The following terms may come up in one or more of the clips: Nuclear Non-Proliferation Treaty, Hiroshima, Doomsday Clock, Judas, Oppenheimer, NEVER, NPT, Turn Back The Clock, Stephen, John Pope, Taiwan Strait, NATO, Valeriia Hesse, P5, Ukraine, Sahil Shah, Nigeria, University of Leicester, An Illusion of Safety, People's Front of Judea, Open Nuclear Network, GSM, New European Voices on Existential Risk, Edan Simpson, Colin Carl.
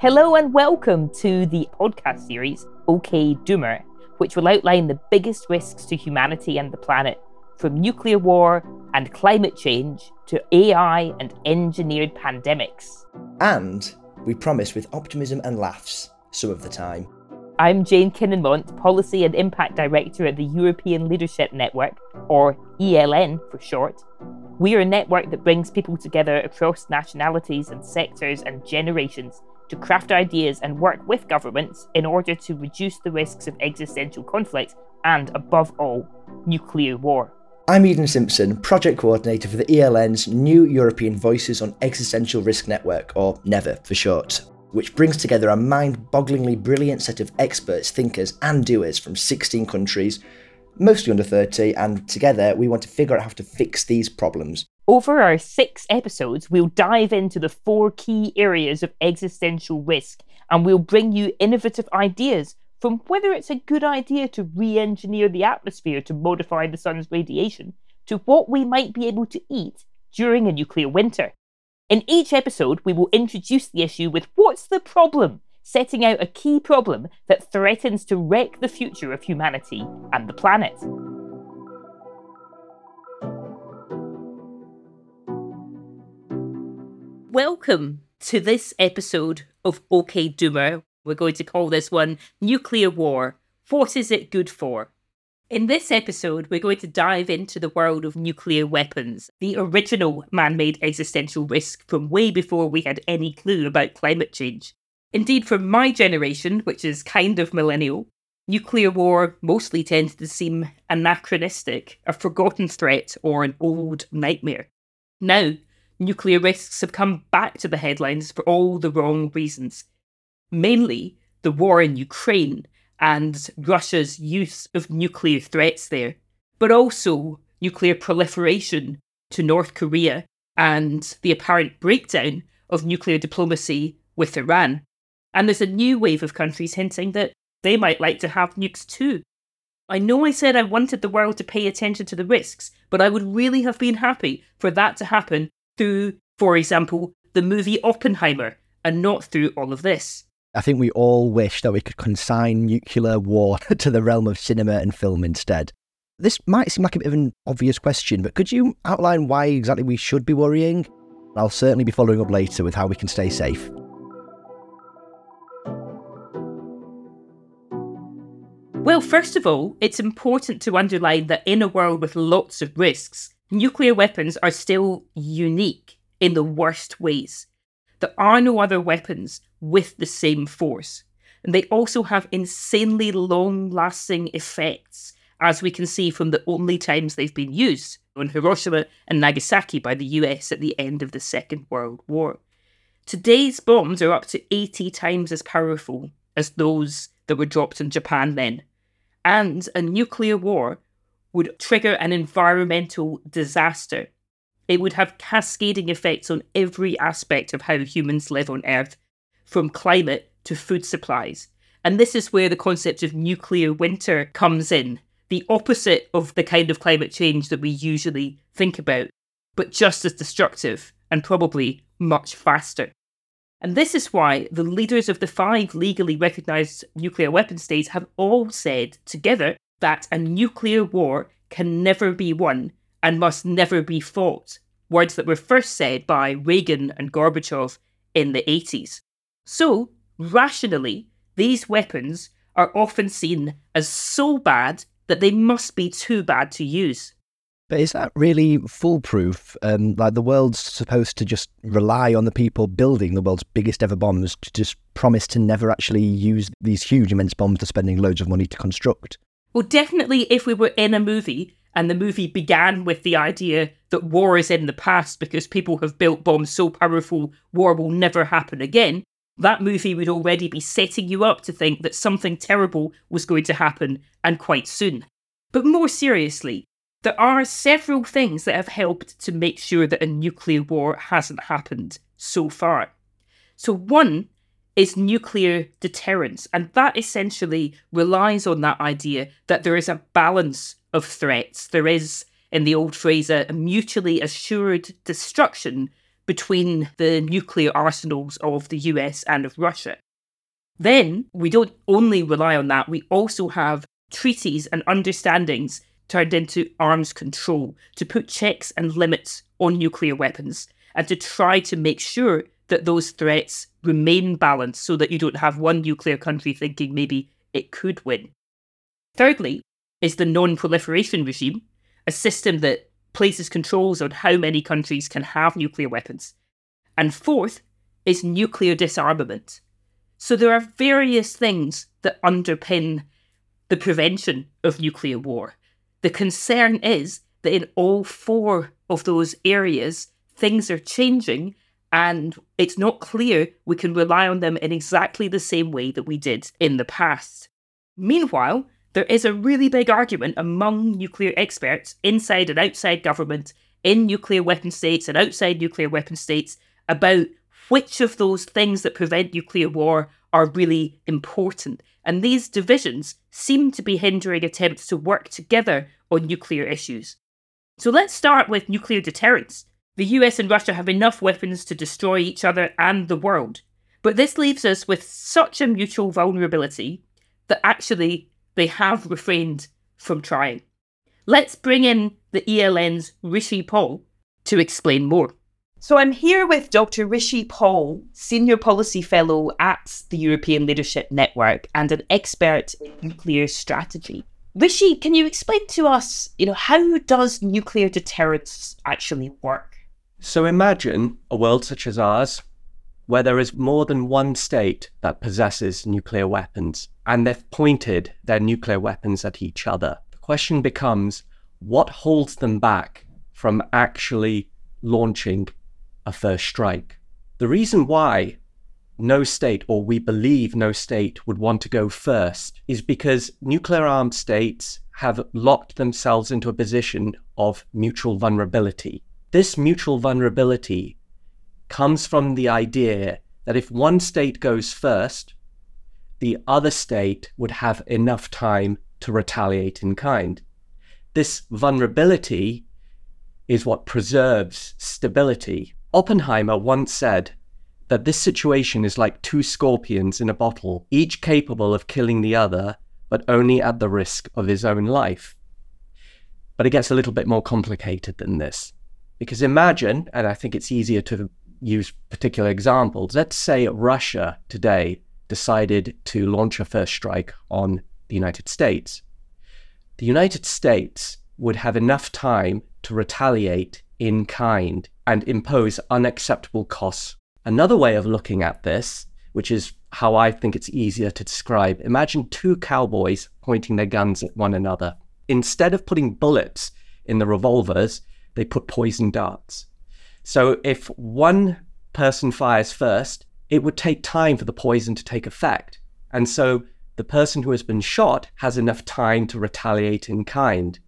Hello and welcome to the podcast series OK Doomer, which will outline the biggest risks to humanity and the planet, from nuclear war and climate change to AI and engineered pandemics. And we promise, with optimism and laughs some of the time. I'm Jane Kinninmont, Policy and Impact Director at the European Leadership Network, or ELN for short. We're a network that brings people together across nationalities and sectors and generations to craft ideas and work with governments in order to reduce the risks of existential conflict and, above all, nuclear war. I'm Edan Simpson, Project Coordinator for the ELN's New European Voices on Existential Risk Network, or NEVER for short, which brings together a mind-bogglingly brilliant set of experts, thinkers and doers from 16 countries, mostly under 30, and together we want to figure out how to fix these problems. Over our 6 episodes, we'll dive into the 4 key areas of existential risk, and we'll bring you innovative ideas, from whether it's a good idea to re-engineer the atmosphere to modify the sun's radiation, to what we might be able to eat during a nuclear winter. In each episode, we will introduce the issue with what's the problem, setting out a key problem that threatens to wreck the future of humanity and the planet. Welcome to this episode of OK Doomer. We're going to call this one Nuclear War. What is it good for? In this episode, we're going to dive into the world of nuclear weapons, the original man-made existential risk from way before we had any clue about climate change. Indeed, for my generation, which is kind of millennial, nuclear war mostly tends to seem anachronistic, a forgotten threat or an old nightmare. Now, nuclear risks have come back to the headlines for all the wrong reasons. Mainly the war in Ukraine and Russia's use of nuclear threats there, but also nuclear proliferation to North Korea and the apparent breakdown of nuclear diplomacy with Iran. And there's a new wave of countries hinting that they might like to have nukes too. I know I said I wanted the world to pay attention to the risks, but I would really have been happy for that to happen through, for example, the movie Oppenheimer, and not through all of this. I think we all wish that we could consign nuclear war to the realm of cinema and film instead. This might seem like a bit of an obvious question, but could you outline why exactly we should be worrying? I'll certainly be following up later with how we can stay safe. Well, first of all, it's important to underline that in a world with lots of risks, nuclear weapons are still unique in the worst ways. There are no other weapons with the same force. And they also have insanely long-lasting effects, as we can see from the only times they've been used, on Hiroshima and Nagasaki by the US at the end of the Second World War. Today's bombs are up to 80 times as powerful as those that were dropped in Japan then. And a nuclear war would trigger an environmental disaster. It would have cascading effects on every aspect of how humans live on Earth, from climate to food supplies. And this is where the concept of nuclear winter comes in, the opposite of the kind of climate change that we usually think about, but just as destructive and probably much faster. And this is why the leaders of the 5 legally recognised nuclear weapon states have all said together that a nuclear war can never be won and must never be fought, words that were first said by Reagan and Gorbachev in the 80s. So, rationally, these weapons are often seen as so bad that they must be too bad to use. But is that really foolproof? Like, the world's supposed to just rely on the people building the world's biggest ever bombs to just promise to never actually use these huge, immense bombs they're spending loads of money to construct? Well, definitely if we were in a movie, and the movie began with the idea that war is in the past because people have built bombs so powerful, war will never happen again, that movie would already be setting you up to think that something terrible was going to happen, and quite soon. But more seriously, there are several things that have helped to make sure that a nuclear war hasn't happened so far. So one is nuclear deterrence, and that essentially relies on that idea that there is a balance of threats. There is, in the old phrase, a mutually assured destruction between the nuclear arsenals of the US and of Russia. Then we don't only rely on that, we also have treaties and understandings turned into arms control to put checks and limits on nuclear weapons and to try to make sure that those threats remain balanced so that you don't have one nuclear country thinking maybe it could win. Thirdly is the non-proliferation regime, a system that places controls on how many countries can have nuclear weapons. And fourth is nuclear disarmament. So there are various things that underpin the prevention of nuclear war. The concern is that in all four of those areas, things are changing and it's not clear we can rely on them in exactly the same way that we did in the past. Meanwhile, there is a really big argument among nuclear experts inside and outside government, in nuclear weapon states and outside nuclear weapon states, about which of those things that prevent nuclear war are really important. And these divisions seem to be hindering attempts to work together on nuclear issues. So let's start with nuclear deterrence. The US and Russia have enough weapons to destroy each other and the world. But this leaves us with such a mutual vulnerability that actually they have refrained from trying. Let's bring in the ELN's Rishi Paul to explain more. So I'm here with Dr. Rishi Paul, Senior Policy Fellow at the European Leadership Network and an expert in nuclear strategy. Rishi, can you explain to us, how does nuclear deterrence actually work? So imagine a world such as ours, where there is more than one state that possesses nuclear weapons, and they've pointed their nuclear weapons at each other. The question becomes, what holds them back from actually launching a first strike? The reason why no state, or we believe no state, would want to go first is because nuclear-armed states have locked themselves into a position of mutual vulnerability. This mutual vulnerability comes from the idea that if one state goes first, the other state would have enough time to retaliate in kind. This vulnerability is what preserves stability. Oppenheimer once said that this situation is like two scorpions in a bottle, each capable of killing the other, but only at the risk of his own life. But it gets a little bit more complicated than this, because imagine, and I think it's easier to use particular examples, let's say Russia today decided to launch a first strike on the United States. The United States would have enough time to retaliate in kind and impose unacceptable costs. Another way of looking at this, which is how I think it's easier to describe, imagine two cowboys pointing their guns at one another. Instead of putting bullets in the revolvers, they put poison darts. So if one person fires first, it would take time for the poison to take effect. And so the person who has been shot has enough time to retaliate in kind.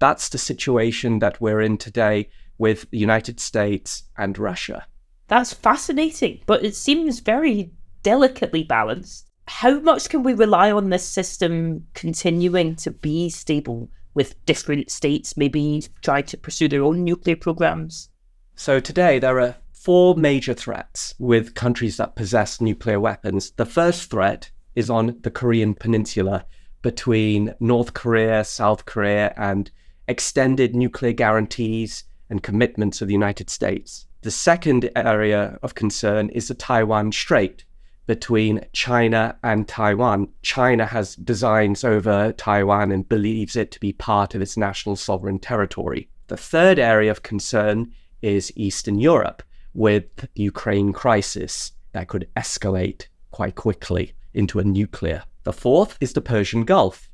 That's the situation that we're in today with the United States and Russia. That's fascinating, but it seems very delicately balanced. How much can we rely on this system continuing to be stable with different states maybe trying to pursue their own nuclear programs? So today there are four major threats with countries that possess nuclear weapons. The first threat is on the Korean Peninsula between North Korea, South Korea, and extended nuclear guarantees and commitments of the United States. The second area of concern is the Taiwan Strait between China and Taiwan. China has designs over Taiwan and believes it to be part of its national sovereign territory. The third area of concern is Eastern Europe, with the Ukraine crisis that could escalate quite quickly into a nuclear. The fourth is the Persian Gulf.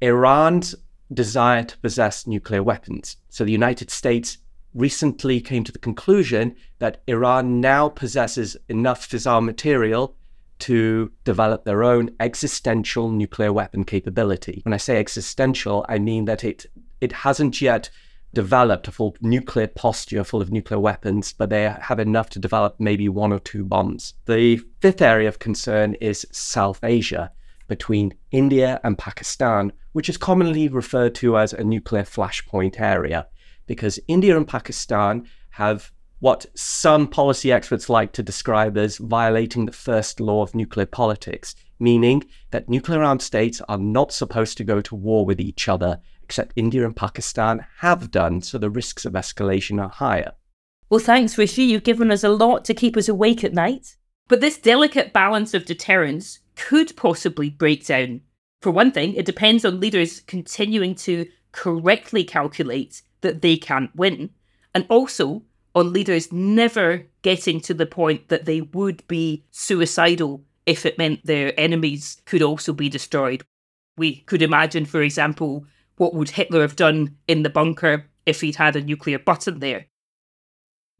Iran's desire to possess nuclear weapons. So the United States recently came to the conclusion that Iran now possesses enough fissile material to develop their own existential nuclear weapon capability. When I say existential, I mean that it hasn't yet developed a full nuclear posture full of nuclear weapons, but they have enough to develop maybe one or two bombs. The fifth area of concern is South Asia, between India and Pakistan, which is commonly referred to as a nuclear flashpoint area, because India and Pakistan have what some policy experts like to describe as violating the first law of nuclear politics, meaning that nuclear-armed states are not supposed to go to war with each other, except India and Pakistan have done, so the risks of escalation are higher. Well, thanks, Rishi. You've given us a lot to keep us awake at night. But this delicate balance of deterrence could possibly break down. For one thing, it depends on leaders continuing to correctly calculate that they can't win, and also on leaders never getting to the point that they would be suicidal if it meant their enemies could also be destroyed. We could imagine, for example, what would Hitler have done in the bunker if he'd had a nuclear button there.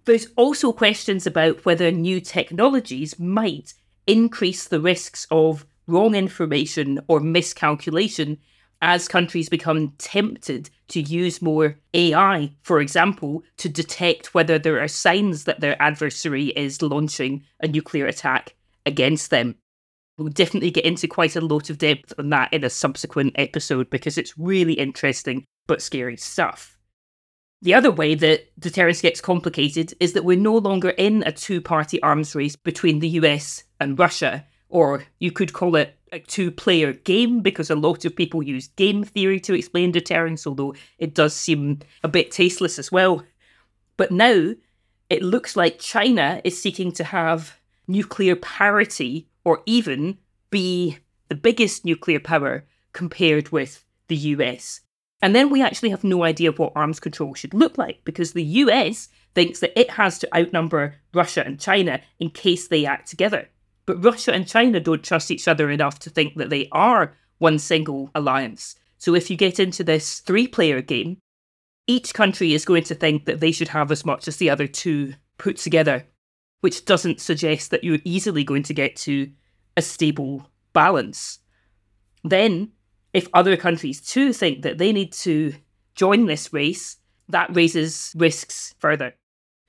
There's also questions about whether new technologies might increase the risks of wrong information or miscalculation as countries become tempted to use more AI, for example, to detect whether there are signs that their adversary is launching a nuclear attack against them. We'll definitely get into quite a lot of depth on that in a subsequent episode because it's really interesting but scary stuff. The other way that deterrence gets complicated is that we're no longer in a two-party arms race between the US and Russia, or you could call it a two-player game because a lot of people use game theory to explain deterrence, although it does seem a bit tasteless as well. But now it looks like China is seeking to have nuclear parity or even be the biggest nuclear power compared with the US. And then we actually have no idea what arms control should look like because the US thinks that it has to outnumber Russia and China in case they act together. But Russia and China don't trust each other enough to think that they are one single alliance. So if you get into this three-player game, each country is going to think that they should have as much as the other two put together, which doesn't suggest that you're easily going to get to a stable balance. Then, if other countries too think that they need to join this race, that raises risks further.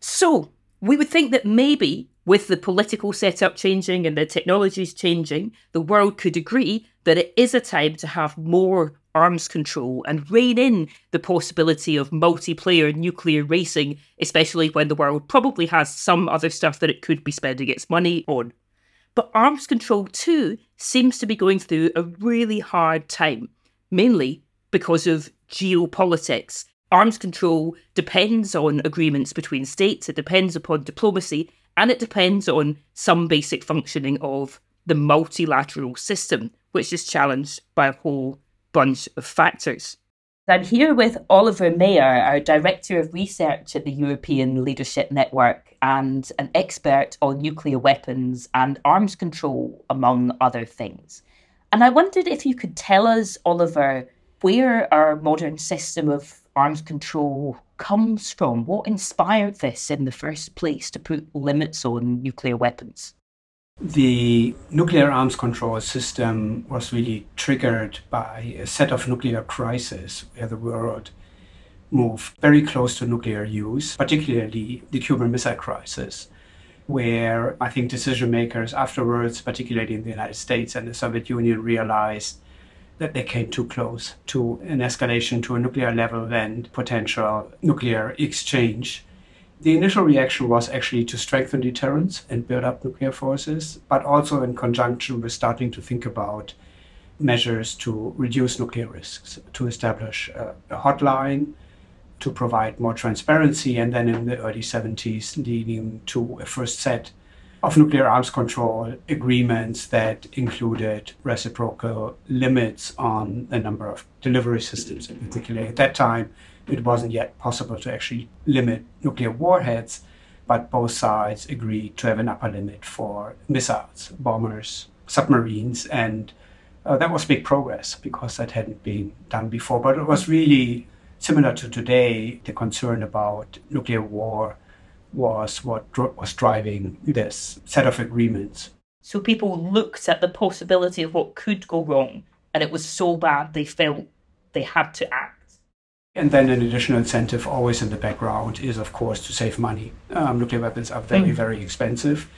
So we would think that maybe with the political setup changing and the technologies changing, the world could agree that it is a time to have more arms control and rein in the possibility of multiplayer nuclear racing, especially when the world probably has some other stuff that it could be spending its money on. But arms control too seems to be going through a really hard time, mainly because of geopolitics. Arms control depends on agreements between states, it depends upon diplomacy, and it depends on some basic functioning of the multilateral system, which is challenged by a whole bunch of factors. I'm here with Oliver Meier, our Director of Research at the European Leadership Network and an expert on nuclear weapons and arms control, among other things. And I wondered if you could tell us, Oliver, where our modern system of arms control comes from. What inspired this in the first place to put limits on nuclear weapons? The nuclear arms control system was really triggered by a set of nuclear crises where the world moved very close to nuclear use, particularly the Cuban Missile Crisis, where I think decision makers afterwards, particularly in the United States and the Soviet Union, realized that they came too close to an escalation to a nuclear level and potential nuclear exchange. The initial reaction was actually to strengthen deterrence and build up nuclear forces, but also in conjunction with starting to think about measures to reduce nuclear risks, to establish a hotline, to provide more transparency, and then in the early 70s leading to a first set of nuclear arms control agreements that included reciprocal limits on the number of delivery systems in particular. At that time, it wasn't yet possible to actually limit nuclear warheads, but both sides agreed to have an upper limit for missiles, bombers, submarines, and that was big progress because that hadn't been done before. But it was really similar to today. The concern about nuclear war was what was driving this set of agreements. So people looked at the possibility of what could go wrong, and it was so bad they felt they had to act. And then an additional incentive always in the background is, of course, to save money. Nuclear weapons are very, very expensive.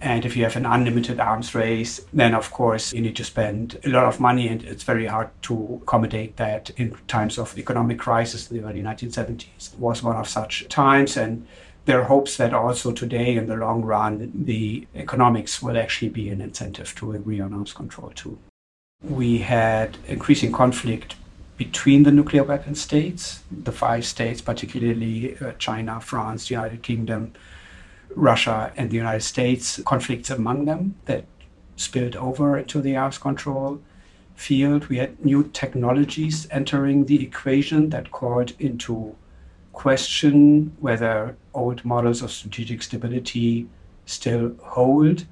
And if you have an unlimited arms race, then, of course, you need to spend a lot of money. And it's very hard to accommodate that in times of economic crisis. The early 1970s was one of such times. And there are hopes that also today, in the long run, the economics will actually be an incentive to agree on arms control too. We had increasing conflict between the nuclear weapon states, the five states, particularly China, France, the United Kingdom, Russia, and the United States, conflicts among them that spilled over into the arms control field. We had new technologies entering the equation that called into question whether old models of strategic stability still hold.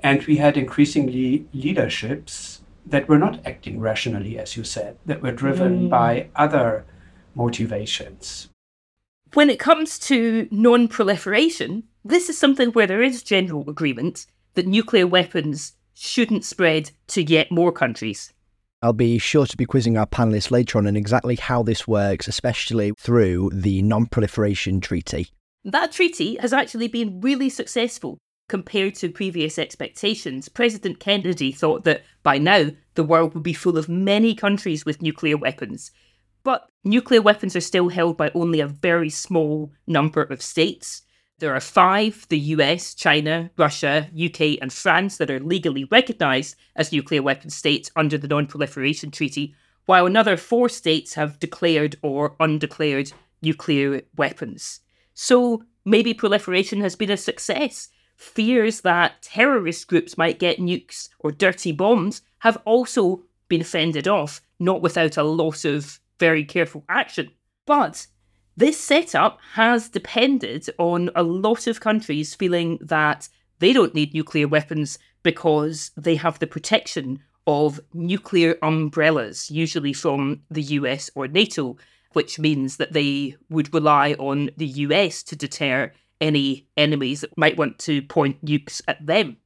And we had increasingly leaderships that were not acting rationally, as you said, that were driven by other motivations. When it comes to non-proliferation, this is something where there is general agreement that nuclear weapons shouldn't spread to yet more countries. I'll be sure to be quizzing our panellists later on exactly how this works, especially through the Non-Proliferation Treaty. That treaty has actually been really successful compared to previous expectations. President Kennedy thought that by now the world would be full of many countries with nuclear weapons. But nuclear weapons are still held by only a very small number of states. There are 5, the US, China, Russia, UK and France, that are legally recognised as nuclear weapon states under the Non-Proliferation Treaty, while another 4 states have declared or undeclared nuclear weapons. So maybe proliferation has been a success. Fears that terrorist groups might get nukes or dirty bombs have also been fended off, not without a lot of very careful action. But this setup has depended on a lot of countries feeling that they don't need nuclear weapons because they have the protection of nuclear umbrellas, usually from the US or NATO, which means that they would rely on the US to deter any enemies that might want to point nukes at them.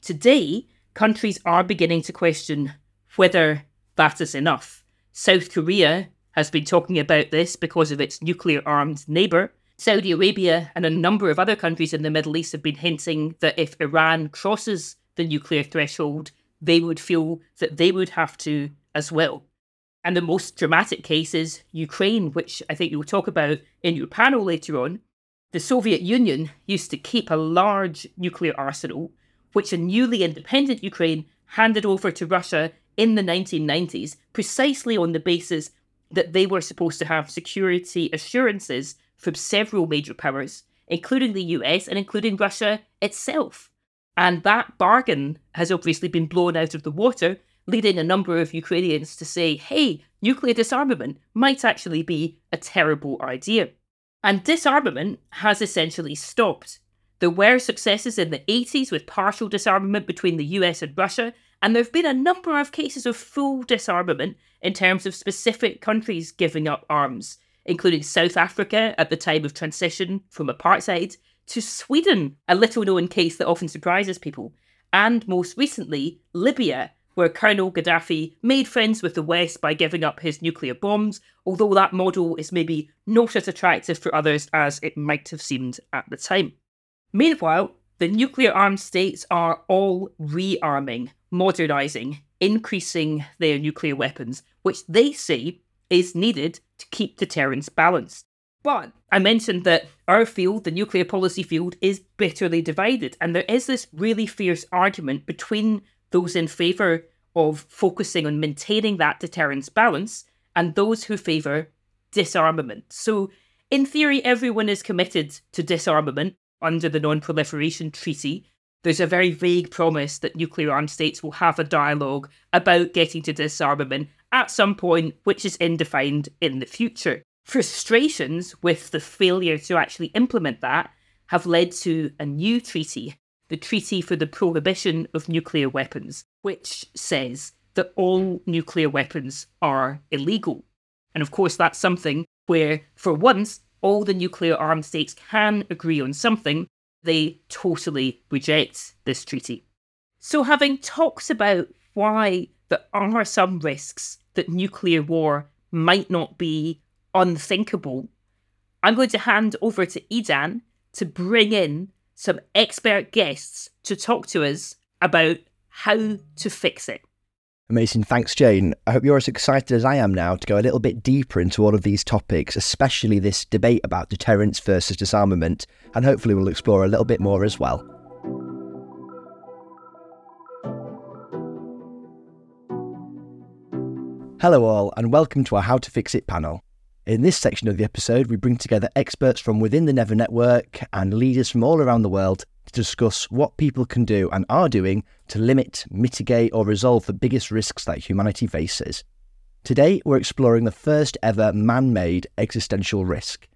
Today, countries are beginning to question whether that is enough. South Korea has been talking about this because of its nuclear-armed neighbour. Saudi Arabia and a number of other countries in the Middle East have been hinting that if Iran crosses the nuclear threshold, they would feel that they would have to as well. And the most dramatic case is Ukraine, which I think you'll talk about in your panel later on. The Soviet Union used to keep a large nuclear arsenal, which a newly independent Ukraine handed over to Russia in the 1990s, precisely on the basis that they were supposed to have security assurances from several major powers, including the US and including Russia itself. And that bargain has obviously been blown out of the water, leading a number of Ukrainians to say, hey, nuclear disarmament might actually be a terrible idea. And disarmament has essentially stopped. There were successes in the 80s with partial disarmament between the US and Russia, and there have been a number of cases of full disarmament in terms of specific countries giving up arms, including South Africa at the time of transition from apartheid, to Sweden, a little-known case that often surprises people, and most recently, Libya, where Colonel Gaddafi made friends with the West by giving up his nuclear bombs, although that model is maybe not as attractive for others as it might have seemed at the time. Meanwhile, the nuclear-armed states are all rearming, modernising, increasing their nuclear weapons, which they say is needed to keep deterrence balanced. But I mentioned that our field, the nuclear policy field, is bitterly divided, and there is this really fierce argument between those in favour of focusing on maintaining that deterrence balance and those who favour disarmament. So, in theory, everyone is committed to disarmament under the Non-Proliferation Treaty. There's a very vague promise that nuclear-armed states will have a dialogue about getting to disarmament at some point, which is undefined in the future. Frustrations with the failure to actually implement that have led to a new treaty, the Treaty for the Prohibition of Nuclear Weapons, which says that all nuclear weapons are illegal. And of course, that's something where, for once, all the nuclear-armed states can agree on something. They totally reject this treaty. So having talked about why there are some risks that nuclear war might not be unthinkable, I'm going to hand over to Edan to bring in some expert guests to talk to us about how to fix it. Amazing. Thanks, Jane. I hope you're as excited as I am now to go a little bit deeper into all of these topics, especially this debate about deterrence versus disarmament, and hopefully we'll explore a little bit more as well. Hello all, and welcome to our How to Fix It panel. In this section of the episode, we bring together experts from within the NEVER network and leaders from all around the world to discuss what people can do and are doing to limit, mitigate or resolve the biggest risks that humanity faces. Today, we're exploring the first ever man-made existential risk,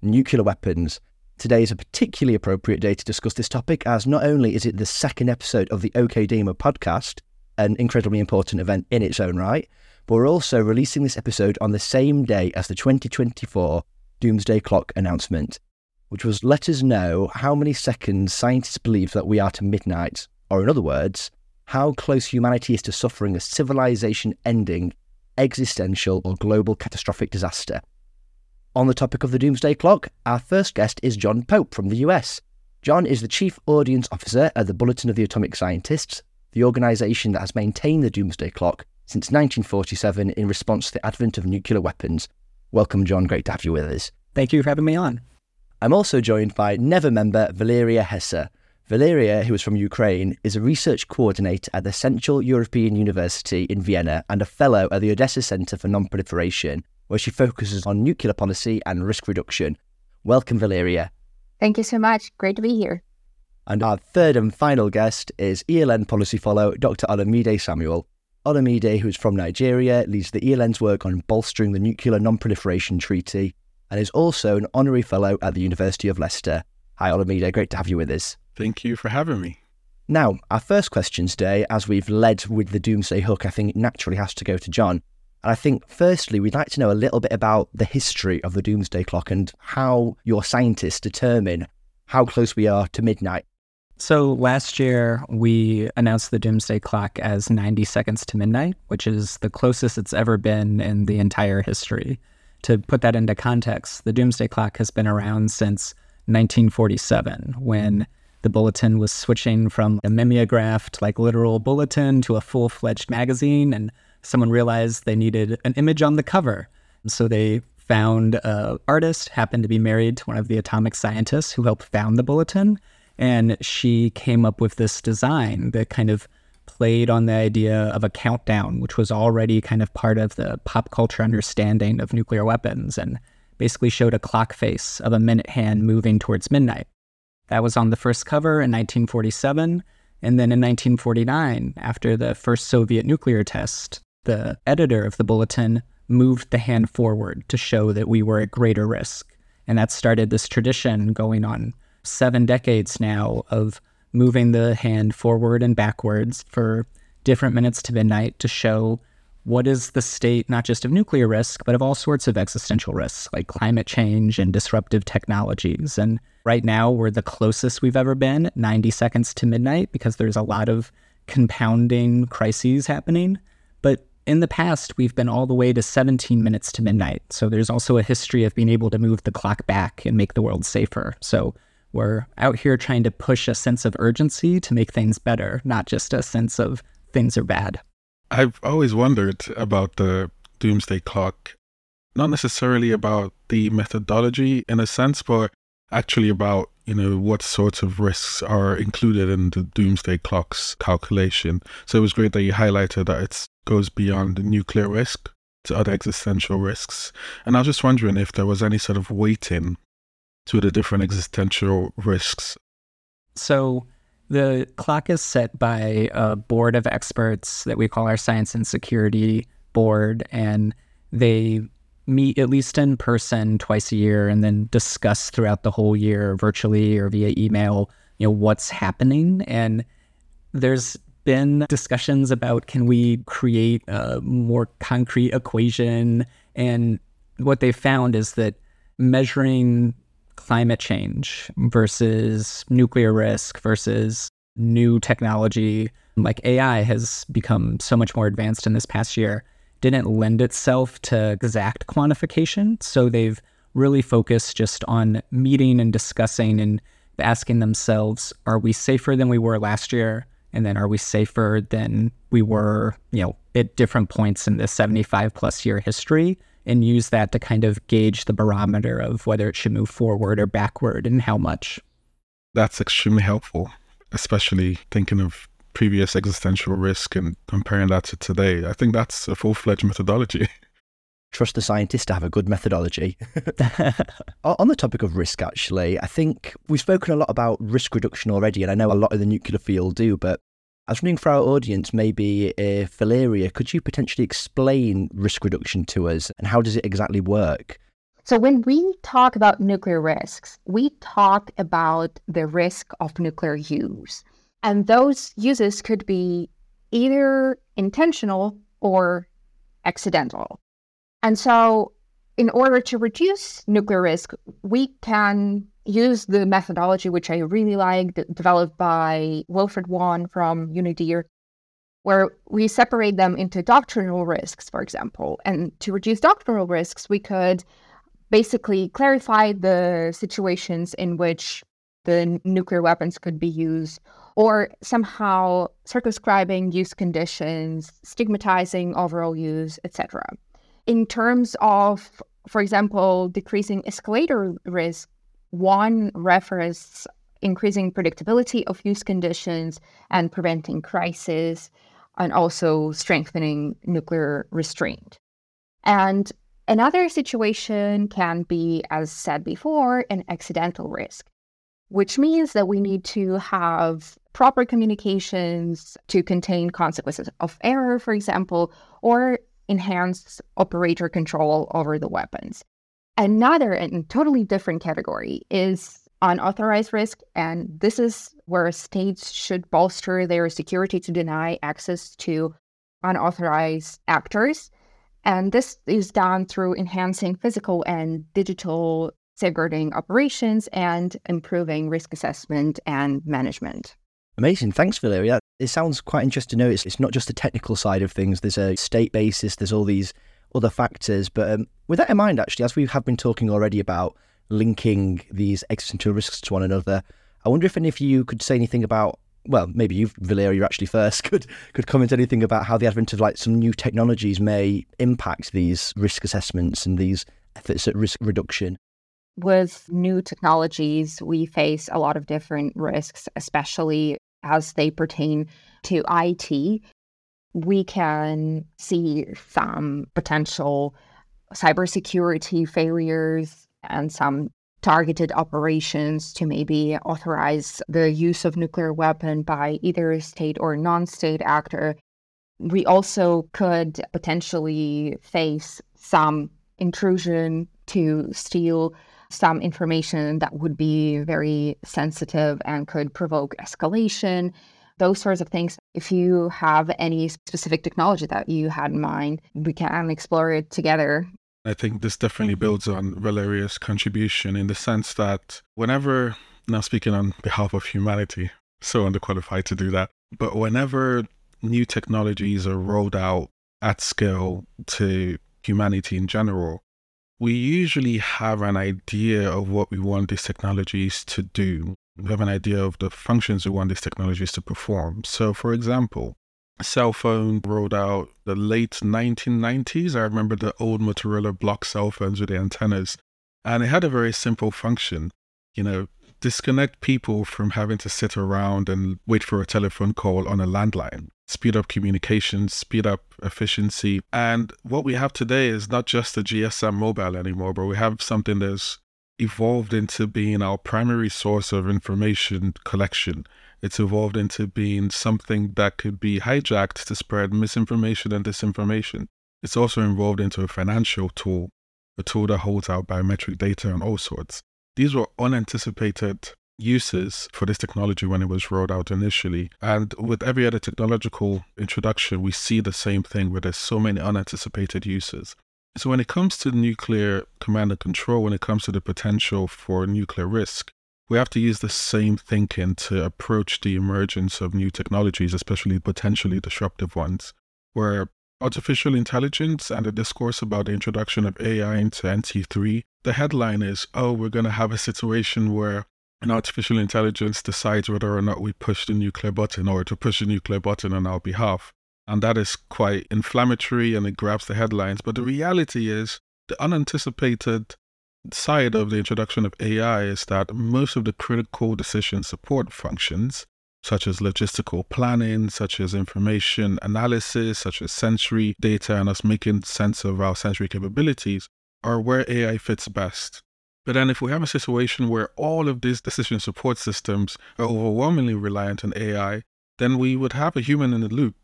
nuclear weapons. Today is a particularly appropriate day to discuss this topic, as not only is it the second episode of the OK Doomer podcast, an incredibly important event in its own right, but we're also releasing this episode on the same day as the 2024 Doomsday Clock announcement, which was let us know how many seconds scientists believe that we are to midnight, or in other words, how close humanity is to suffering a civilization-ending, existential or global catastrophic disaster. On the topic of the Doomsday Clock, our first guest is John Pope from the US. John is the Chief Audience Officer at the Bulletin of the Atomic Scientists, the organisation that has maintained the Doomsday Clock since 1947 in response to the advent of nuclear weapons. Welcome, John. Great to have you with us. Thank you for having me on. I'm also joined by NEVER member Valeriia Hesse. Valeriia, who is from Ukraine, is a research coordinator at the Central European University in Vienna and a fellow at the Odessa Center for Non-Proliferation, where she focuses on nuclear policy and risk reduction. Welcome, Valeriia. Thank you so much. Great to be here. And our third and final guest is ELN policy fellow Dr Olamide Samuel. Olamide, who is from Nigeria, leads the ELN's work on bolstering the Nuclear Non-Proliferation Treaty and is also an honorary fellow at the University of Leicester. Hi Olamide, great to have you with us. Thank you for having me. Now, our first question today, as we've led with the doomsday hook, I think it naturally has to go to John. And I think, firstly, we'd like to know a little bit about the history of the Doomsday Clock and how your scientists determine how close we are to midnight. So last year, we announced the Doomsday Clock as 90 seconds to midnight, which is the closest it's ever been in the entire history. To put that into context, the Doomsday Clock has been around since 1947, when the Bulletin was switching from a mimeographed, like literal bulletin to a full-fledged magazine, and someone realized they needed an image on the cover. So they found an artist, happened to be married to one of the atomic scientists who helped found the Bulletin, and she came up with this design that kind of played on the idea of a countdown, which was already kind of part of the pop culture understanding of nuclear weapons, and basically showed a clock face of a minute hand moving towards midnight. That was on the first cover in 1947. And then in 1949, after the first Soviet nuclear test, the editor of the Bulletin moved the hand forward to show that we were at greater risk. And that started this tradition going on 7 decades now of moving the hand forward and backwards for different minutes to midnight to show what is the state, not just of nuclear risk, but of all sorts of existential risks like climate change and disruptive technologies. And right now we're the closest we've ever been, 90 seconds to midnight, because there's a lot of compounding crises happening. But in the past, we've been all the way to 17 minutes to midnight. So there's also a history of being able to move the clock back and make the world safer. So we're out here trying to push a sense of urgency to make things better, not just a sense of things are bad. I've always wondered about the Doomsday Clock, not necessarily about the methodology in a sense, but actually about, what sorts of risks are included in the Doomsday Clock's calculation. So it was great that you highlighted that it goes beyond the nuclear risk to other existential risks. And I was just wondering if there was any sort of weighting to the different existential risks. So the clock is set by a board of experts that we call our Science and Security Board, and they meet at least in person twice a year and then discuss throughout the whole year virtually or via email, what's happening. And there's been discussions about, can we create a more concrete equation? And what they found is that measuring climate change versus nuclear risk versus new technology, like AI has become so much more advanced in this past year, didn't lend itself to exact quantification. So they've really focused just on meeting and discussing and asking themselves, are we safer than we were last year? And then are we safer than we were, at different points in this 75 plus year history and use that to kind of gauge the barometer of whether it should move forward or backward and how much. That's extremely helpful, especially thinking of previous existential risk and comparing that to today. I think that's a full-fledged methodology. Trust the scientists to have a good methodology. On the topic of risk, actually, I think we've spoken a lot about risk reduction already, and I know a lot of the nuclear field do, but I was wondering for our audience, maybe Valeriia, could you potentially explain risk reduction to us, and how does it exactly work? So when we talk about nuclear risks, we talk about the risk of nuclear use. And those uses could be either intentional or accidental. And so in order to reduce nuclear risk, we can use the methodology, which I really like, developed by Wilfred Wong from UNIDIR, where we separate them into doctrinal risks, for example. And to reduce doctrinal risks, we could basically clarify the situations in which the nuclear weapons could be used, or somehow circumscribing use conditions, stigmatizing overall use, etc. In terms of, for example, decreasing escalator risk, one refers increasing predictability of use conditions and preventing crisis, and also strengthening nuclear restraint. And another situation can be, as said before, an accidental risk, which means that we need to have proper communications to contain consequences of error, for example, or enhance operator control over the weapons. Another and totally different category is unauthorized risk, and this is where states should bolster their security to deny access to unauthorized actors. And this is done through enhancing physical and digital safeguarding operations and improving risk assessment and management. Amazing. Thanks, Valeriia. It sounds quite interesting to know it's not just the technical side of things. There's a state basis, there's all these other factors. But with that in mind, actually, as we have been talking already about linking these existential risks to one another, I wonder if any of you could say anything about, well, maybe you, Valeriia, actually first, could comment anything about how the advent of like some new technologies may impact these risk assessments and these efforts at risk reduction. With new technologies, we face a lot of different risks, especially as they pertain to IT. We can see some potential cybersecurity failures and some targeted operations to maybe authorize the use of nuclear weapon by either a state or non-state actor. We also could potentially face some intrusion to steal some information that would be very sensitive and could provoke escalation, those sorts of things. If you have any specific technology that you had in mind, we can explore it together. I think this definitely builds on Valeria's contribution in the sense that whenever, now speaking on behalf of humanity, so underqualified to do that, but whenever new technologies are rolled out at scale to humanity in general, we usually have an idea of what we want these technologies to do. We have an idea of the functions we want these technologies to perform. So, for example, a cell phone rolled out the late 1990s. I remember the old Motorola block cell phones with the antennas, and it had a very simple function, disconnect people from having to sit around and wait for a telephone call on a landline. Speed up communications, speed up efficiency. And what we have today is not just a GSM mobile anymore, but we have something that's evolved into being our primary source of information collection. It's evolved into being something that could be hijacked to spread misinformation and disinformation. It's also evolved into a financial tool, a tool that holds our biometric data and all sorts. These were unanticipated uses for this technology when it was rolled out initially. And with every other technological introduction, we see the same thing where there's so many unanticipated uses. So when it comes to nuclear command and control, when it comes to the potential for nuclear risk, we have to use the same thinking to approach the emergence of new technologies, especially potentially disruptive ones, where artificial intelligence and the discourse about the introduction of AI into NT3, the headline is, oh, we're going to have a situation where an artificial intelligence decides whether or not we push the nuclear button or to push the nuclear button on our behalf. And that is quite inflammatory and it grabs the headlines. But the reality is the unanticipated side of the introduction of AI is that most of the critical decision support functions, such as logistical planning, such as information analysis, such as sensory data, and us making sense of our sensory capabilities, are where AI fits best. But then if we have a situation where all of these decision support systems are overwhelmingly reliant on AI, then we would have a human in the loop,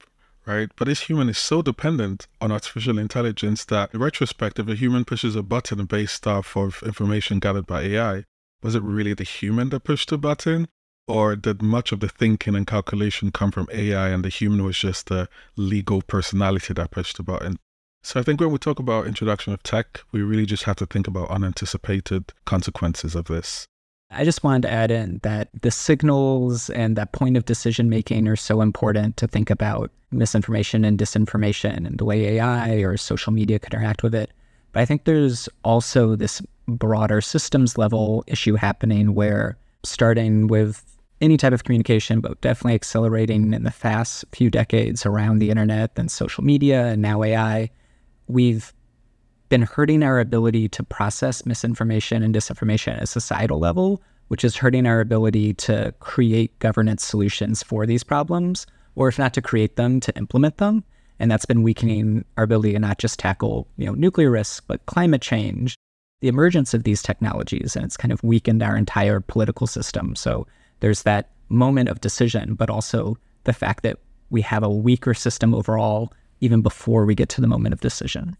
right? But this human is so dependent on artificial intelligence that in retrospect, if a human pushes a button based off of information gathered by AI, was it really the human that pushed the button? Or did much of the thinking and calculation come from AI and the human was just a legal personality that pushed the button? So I think when we talk about introduction of tech, we really just have to think about unanticipated consequences of this. I just wanted to add in that the signals and that point of decision-making are so important to think about misinformation and disinformation and the way AI or social media could interact with it. But I think there's also this broader systems level issue happening where, starting with any type of communication, but definitely accelerating in the past few decades around the internet and social media and now AI, we've been hurting our ability to process misinformation and disinformation at a societal level, which is hurting our ability to create governance solutions for these problems, or if not to create them, to implement them. And that's been weakening our ability to not just tackle, nuclear risk, but climate change, the emergence of these technologies, and it's kind of weakened our entire political system. So there's that moment of decision, but also the fact that we have a weaker system overall, even before we get to the moment of decision.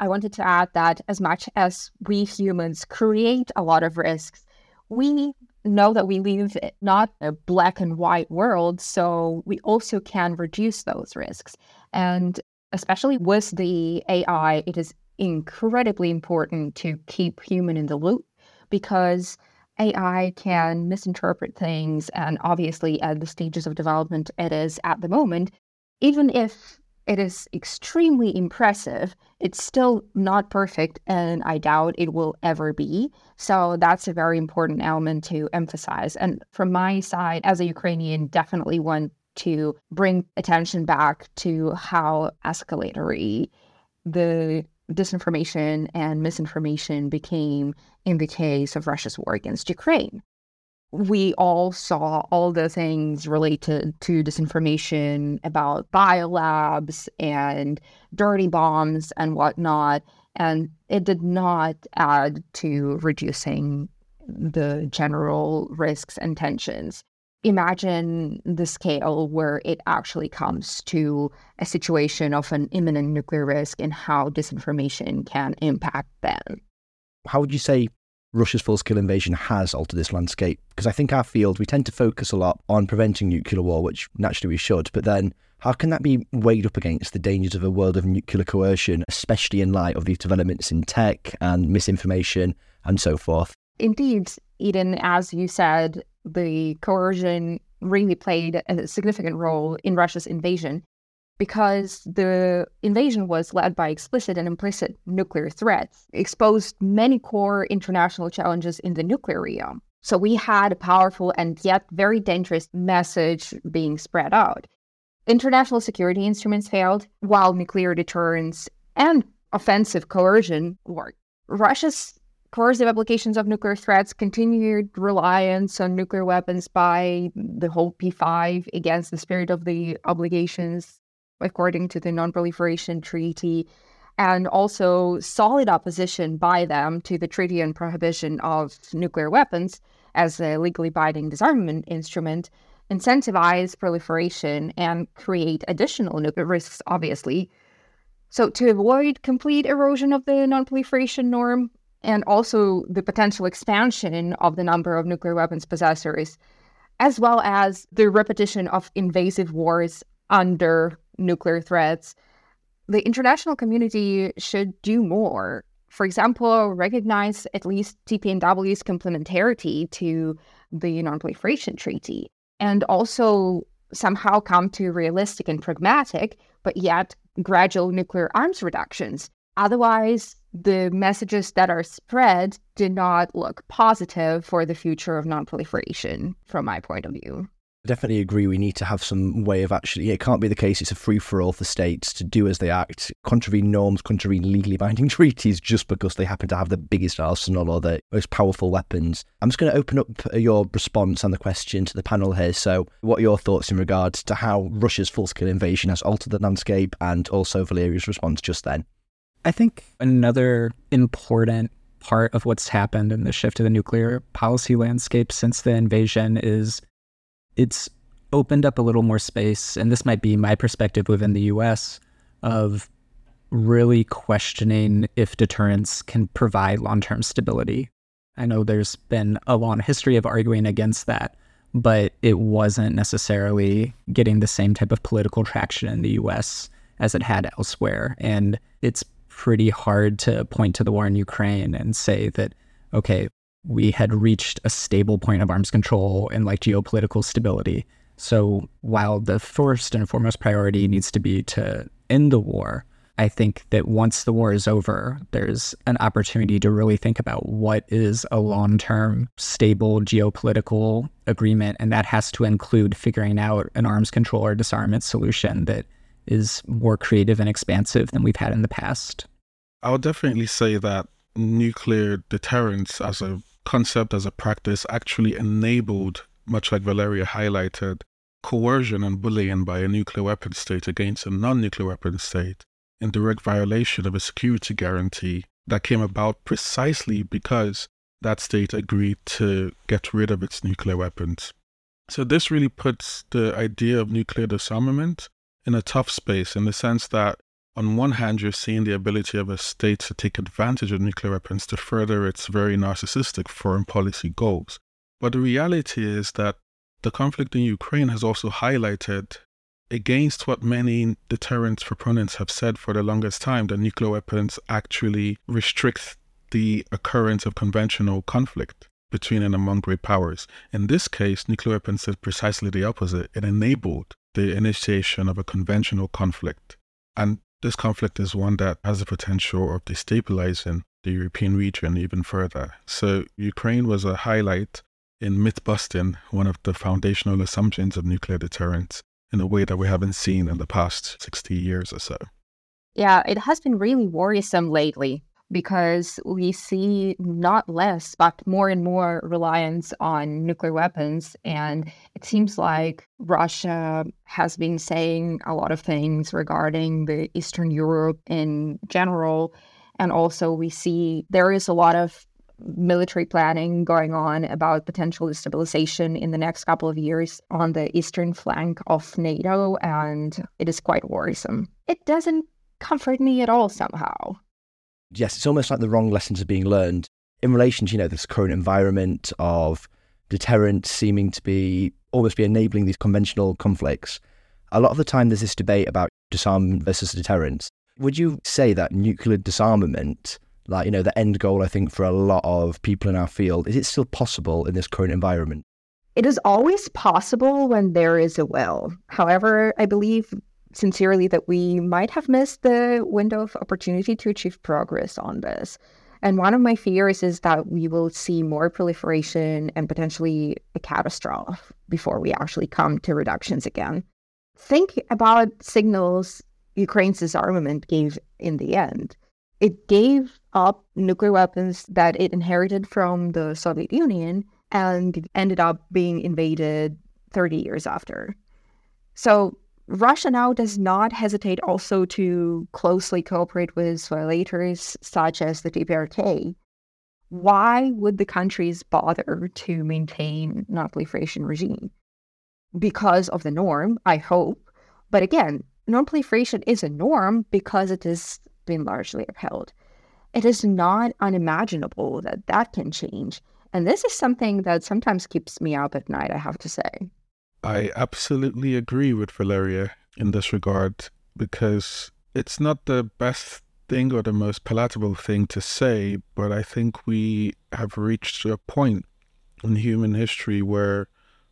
I wanted to add that as much as we humans create a lot of risks, we know that we live not a black and white world, so we also can reduce those risks. And especially with the AI, it is incredibly important to keep human in the loop because AI can misinterpret things. And obviously at the stages of development it is at the moment, even if it is extremely impressive, it's still not perfect, and I doubt it will ever be. So that's a very important element to emphasize. And from my side, as a Ukrainian, definitely want to bring attention back to how escalatory the disinformation and misinformation became in the case of Russia's war against Ukraine. We all saw all the things related to disinformation about biolabs and dirty bombs and whatnot, and it did not add to reducing the general risks and tensions. Imagine the scale where it actually comes to a situation of an imminent nuclear risk and how disinformation can impact them. How would you say Russia's full-scale invasion has altered this landscape? Because I think our field, we tend to focus a lot on preventing nuclear war, which naturally we should, but then how can that be weighed up against the dangers of a world of nuclear coercion, especially in light of these developments in tech and misinformation and so forth? Indeed, Eden, as you said, the coercion really played a significant role in Russia's invasion because the invasion was led by explicit and implicit nuclear threats, exposed many core international challenges in the nuclear realm. So we had a powerful and yet very dangerous message being spread out. International security instruments failed, while nuclear deterrence and offensive coercion worked. Russia's coercive applications of nuclear threats, continued reliance on nuclear weapons by the whole P5 against the spirit of the obligations according to the Non-Proliferation Treaty, and also solid opposition by them to the Treaty on Prohibition of Nuclear Weapons as a legally binding disarmament instrument, incentivize proliferation and create additional nuclear risks, obviously. So to avoid complete erosion of the non-proliferation norm, and also the potential expansion of the number of nuclear weapons possessors, as well as the repetition of invasive wars under nuclear threats, the international community should do more. For example, recognize at least TPNW's complementarity to the Non-Proliferation Treaty, and also somehow come to realistic and pragmatic, but yet gradual nuclear arms reductions. Otherwise, the messages that are spread do not look positive for the future of non-proliferation, from my point of view. definitely agree we need to have some way of actually, it can't be the case it's a free-for-all for states to do as they act, contravene norms, contravene legally binding treaties just because they happen to have the biggest arsenal or the most powerful weapons. I'm just going to open up your response and the question to the panel here. So what are your thoughts in regards to how Russia's full-scale invasion has altered the landscape, and also Valeria's response just then? I think another important part of what's happened in the shift of the nuclear policy landscape since the invasion is it's opened up a little more space, and this might be my perspective within the US, of really questioning if deterrence can provide long-term stability. I know there's been a long history of arguing against that, but it wasn't necessarily getting the same type of political traction in the US as it had elsewhere. And it's pretty hard to point to the war in Ukraine and say that, okay, we had reached a stable point of arms control and like geopolitical stability. So while the first and foremost priority needs to be to end the war, I think that once the war is over, there's an opportunity to really think about what is a long-term stable geopolitical agreement. And that has to include figuring out an arms control or disarmament solution that is more creative and expansive than we've had in the past. I would definitely say that nuclear deterrence as a concept, as a practice, actually enabled, much like Valeriia highlighted, coercion and bullying by a nuclear weapon state against a non-nuclear weapon state in direct violation of a security guarantee that came about precisely because that state agreed to get rid of its nuclear weapons. So this really puts the idea of nuclear disarmament in a tough space, in the sense that on one hand, you're seeing the ability of a state to take advantage of nuclear weapons to further its very narcissistic foreign policy goals. But the reality is that the conflict in Ukraine has also highlighted, against what many deterrence proponents have said for the longest time, that nuclear weapons actually restrict the occurrence of conventional conflict between and among great powers. In this case, nuclear weapons did precisely the opposite. It enabled the initiation of a conventional conflict. And this conflict is one that has the potential of destabilizing the European region even further. So Ukraine was a highlight in myth-busting one of the foundational assumptions of nuclear deterrence in a way that we haven't seen in the past 60 years or so. Yeah, it has been really worrisome lately because we see not less, but more and more reliance on nuclear weapons. And it seems like Russia has been saying a lot of things regarding the Eastern Europe in general. And also we see there is a lot of military planning going on about potential destabilization in the next couple of years on the eastern flank of NATO. And it is quite worrisome. It doesn't comfort me at all somehow. Yes, it's almost like the wrong lessons are being learned in relation to, this current environment of deterrence seeming to be almost be enabling these conventional conflicts. A lot of the time there's this debate about disarmament versus deterrence. Would you say that nuclear disarmament, like, the end goal, I think, for a lot of people in our field, is it still possible in this current environment? It is always possible when there is a will. However, I believe sincerely that we might have missed the window of opportunity to achieve progress on this. And one of my fears is that we will see more proliferation and potentially a catastrophe before we actually come to reductions again. Think about signals Ukraine's disarmament gave in the end. It gave up nuclear weapons that it inherited from the Soviet Union and ended up being invaded 30 years after. So Russia now does not hesitate also to closely cooperate with violators such as the TPRK. Why would the countries bother to maintain non-proliferation regime? Because of the norm, I hope. But again, non-proliferation is a norm because it has been largely upheld. It is not unimaginable that that can change. And this is something that sometimes keeps me up at night, I have to say. I absolutely agree with Valeriia in this regard, because it's not the best thing or the most palatable thing to say, but I think we have reached a point in human history where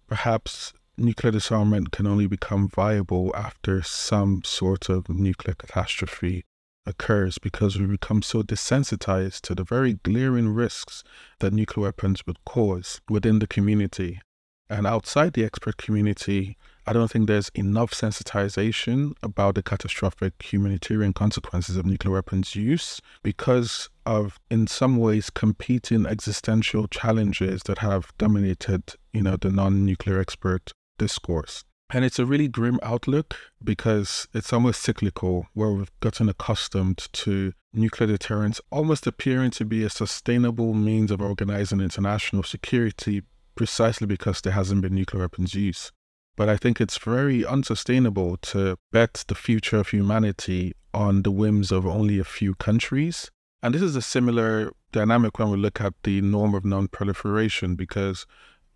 perhaps nuclear disarmament can only become viable after some sort of nuclear catastrophe occurs, because we become so desensitized to the very glaring risks that nuclear weapons would cause within the community. And outside the expert community, I don't think there's enough sensitization about the catastrophic humanitarian consequences of nuclear weapons use because of, in some ways, competing existential challenges that have dominated, the non-nuclear expert discourse. And it's a really grim outlook because it's almost cyclical, where we've gotten accustomed to nuclear deterrence almost appearing to be a sustainable means of organizing international security, precisely because there hasn't been nuclear weapons use. But I think it's very unsustainable to bet the future of humanity on the whims of only a few countries. And this is a similar dynamic when we look at the norm of non-proliferation, because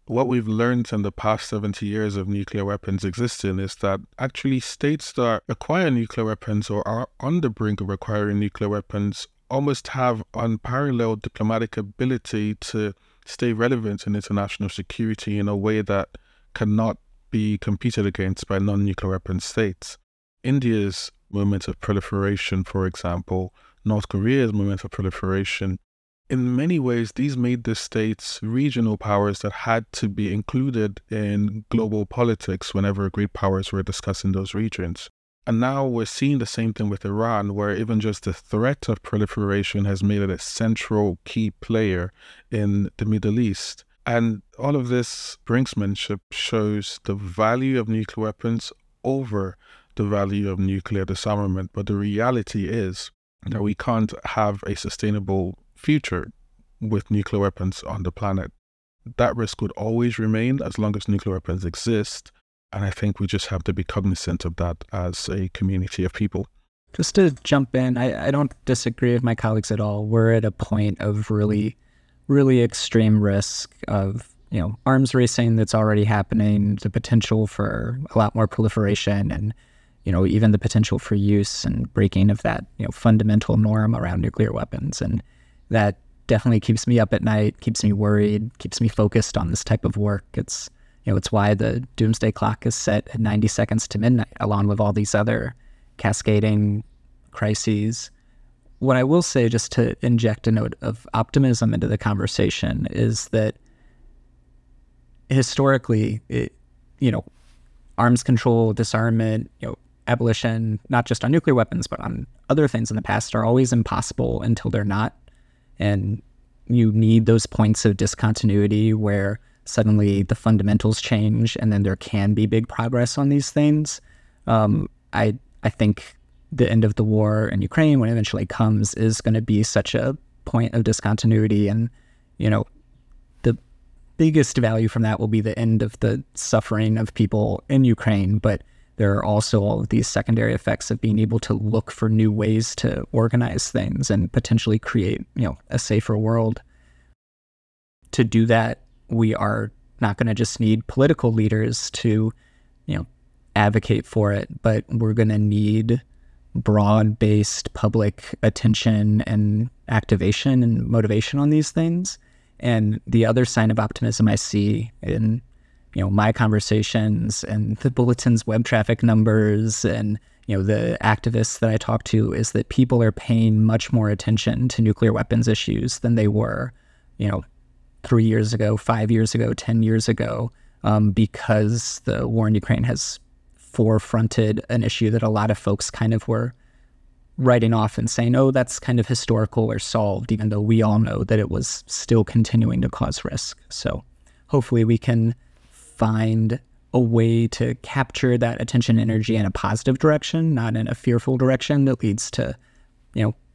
what we've learned in the past 70 years of nuclear weapons existing is that actually states that acquire nuclear weapons or are on the brink of acquiring nuclear weapons almost have unparalleled diplomatic ability to stay relevant in international security in a way that cannot be competed against by non-nuclear weapon states. India's moment of proliferation, for example, North Korea's moment of proliferation, in many ways, these made the states regional powers that had to be included in global politics whenever great powers were discussing those regions. And now we're seeing the same thing with Iran, where even just the threat of proliferation has made it a central key player in the Middle East. And all of this brinksmanship shows the value of nuclear weapons over the value of nuclear disarmament. But the reality is that we can't have a sustainable future with nuclear weapons on the planet. That risk would always remain as long as nuclear weapons exist, and I think we just have to be cognizant of that as a community of people. Just to jump in, I don't disagree with my colleagues at all. We're at a point of really, really extreme risk of arms racing that's already happening, the potential for a lot more proliferation, and even the potential for use and breaking of that fundamental norm around nuclear weapons. And that definitely keeps me up at night, keeps me worried, keeps me focused on this type of work. It's, it's why the doomsday clock is set at 90 seconds to midnight, along with all these other cascading crises. What I will say, just to inject a note of optimism into the conversation, is that historically, arms control, disarmament, abolition, not just on nuclear weapons, but on other things in the past, are always impossible until they're not. And you need those points of discontinuity where suddenly the fundamentals change and then there can be big progress on these things. I think the end of the war in Ukraine, when it eventually comes, is going to be such a point of discontinuity. And, the biggest value from that will be the end of the suffering of people in Ukraine. But there are also all of these secondary effects of being able to look for new ways to organize things and potentially create, a safer world. To do that, we are not going to just need political leaders to, advocate for it, but we're going to need broad-based public attention and activation and motivation on these things. And the other sign of optimism I see in my conversations and the Bulletin's web traffic numbers and, the activists that I talk to, is that people are paying much more attention to nuclear weapons issues than they were, 3 years ago, 5 years ago, 10 years ago, because the war in Ukraine has forefronted an issue that a lot of folks kind of were writing off and saying, oh, that's kind of historical or solved, even though we all know that it was still continuing to cause risk. So hopefully we can find a way to capture that attention energy in a positive direction, not in a fearful direction that leads to,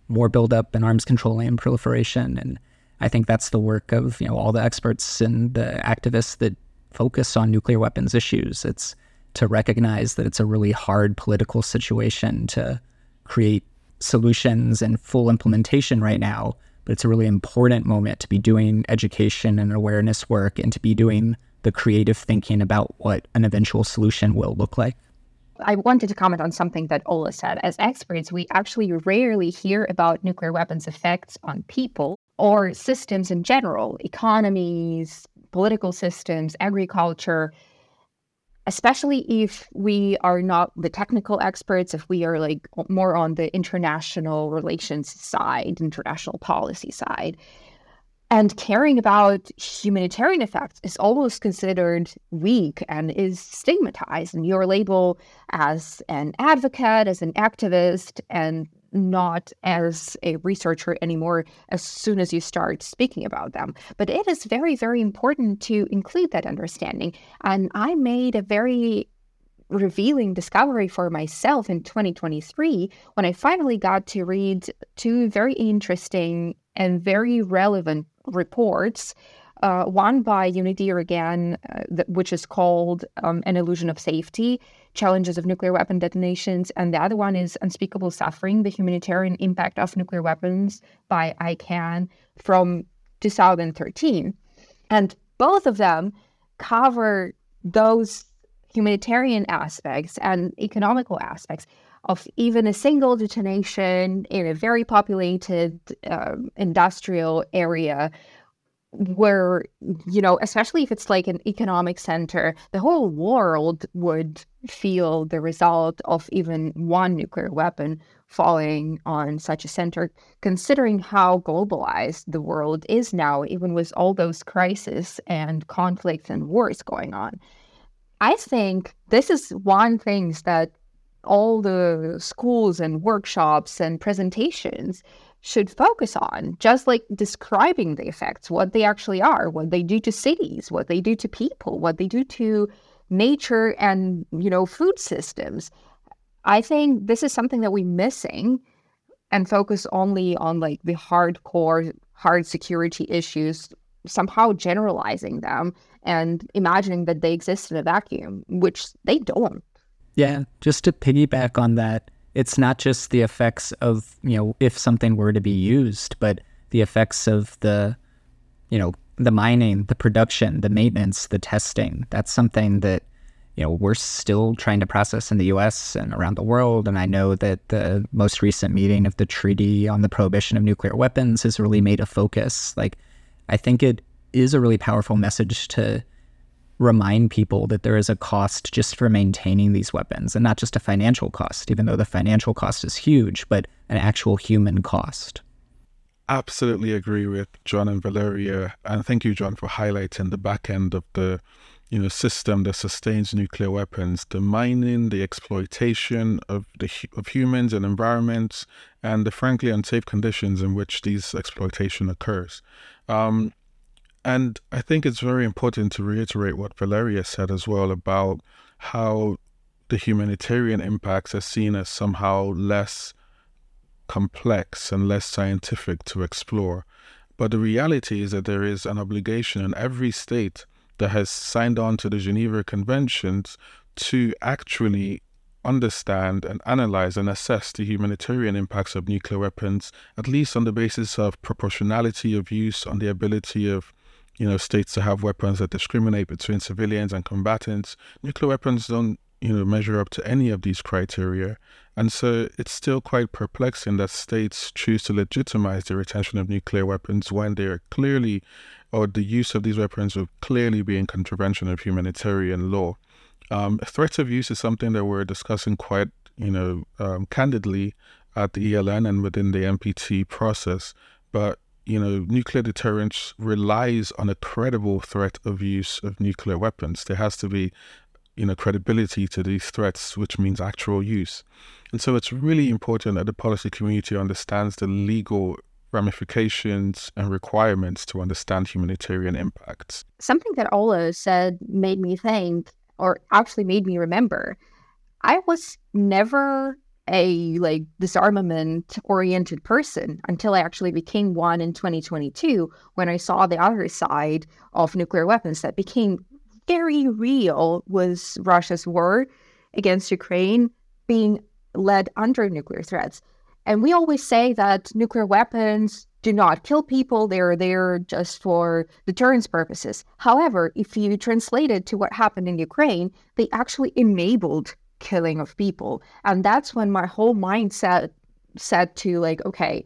more buildup and arms control and proliferation. And I think that's the work of, all the experts and the activists that focus on nuclear weapons issues. It's to recognize that it's a really hard political situation to create solutions and full implementation right now, but it's a really important moment to be doing education and awareness work and to be doing the creative thinking about what an eventual solution will look like. I wanted to comment on something that Ola said. As experts, we actually rarely hear about nuclear weapons' effects on people or systems in general, economies, political systems, agriculture, especially if we are not the technical experts, if we are more on the international relations side, international policy side. And caring about humanitarian effects is almost considered weak and is stigmatized. And you're labeled as an advocate, as an activist, and not as a researcher anymore as soon as you start speaking about them. But it is very, very important to include that understanding. And I made a very revealing discovery for myself in 2023 when I finally got to read two very interesting and very relevant reports, one by UNIDIR again, which is called An Illusion of Safety, Challenges of Nuclear Weapon Detonations, and the other one is Unspeakable Suffering, the Humanitarian Impact of Nuclear Weapons by ICAN from 2013. And both of them cover those humanitarian aspects and economical aspects of even a single detonation in a very populated industrial area where, you know, especially if it's like an economic center, the whole world would feel the result of even one nuclear weapon falling on such a center, considering how globalized the world is now, even with all those crises and conflicts and wars going on. I think this is one thing that all the schools and workshops and presentations should focus on, just like describing the effects, what they actually are, what they do to cities, what they do to people, what they do to nature and, you know, food systems. I think this is something that we're missing, and focus only on like the hardcore, hard security issues, somehow generalizing them and imagining that they exist in a vacuum, which they don't. Yeah, just to piggyback on that, it's not just the effects of, you know, if something were to be used, but the effects of the, you know, the mining, the production, the maintenance, the testing. That's something that, you know, we're still trying to process in the U.S. and around the world. And I know that the most recent meeting of the Treaty on the Prohibition of Nuclear Weapons has really made a focus. Like, I think it is a really powerful message to remind people that there is a cost just for maintaining these weapons, and not just a financial cost, even though the financial cost is huge, but an actual human cost. Absolutely agree with John and Valeriia. And thank you, John, for highlighting the back end of the, you know, system that sustains nuclear weapons, the mining, the exploitation of humans and environments, and the frankly unsafe conditions in which these exploitation occurs. And I think it's very important to reiterate what Valeriia said as well about how the humanitarian impacts are seen as somehow less complex and less scientific to explore. But the reality is that there is an obligation in every state that has signed on to the Geneva Conventions to actually understand and analyze and assess the humanitarian impacts of nuclear weapons, at least on the basis of proportionality of use, on the ability of, you know, states to have weapons that discriminate between civilians and combatants. Nuclear weapons don't, you know, measure up to any of these criteria. And so it's still quite perplexing that states choose to legitimize the retention of nuclear weapons when they are clearly, or the use of these weapons would clearly be in contravention of humanitarian law. Threats of use is something that we're discussing quite, you know, candidly at the ELN and within the NPT process. But, you know, nuclear deterrence relies on a credible threat of use of nuclear weapons. There has to be, you know, credibility to these threats, which means actual use. And so it's really important that the policy community understands the legal ramifications and requirements to understand humanitarian impacts. Something that Ola said made me think, or actually made me remember, I was never a like disarmament oriented person until I actually became one in 2022, when I saw the other side of nuclear weapons that became very real, was Russia's war against Ukraine being led under nuclear threats. And we always say that nuclear weapons do not kill people. They're there just for deterrence purposes. However, if you translate it to what happened in Ukraine, they actually enabled killing of people. And that's when my whole mindset set to like, okay,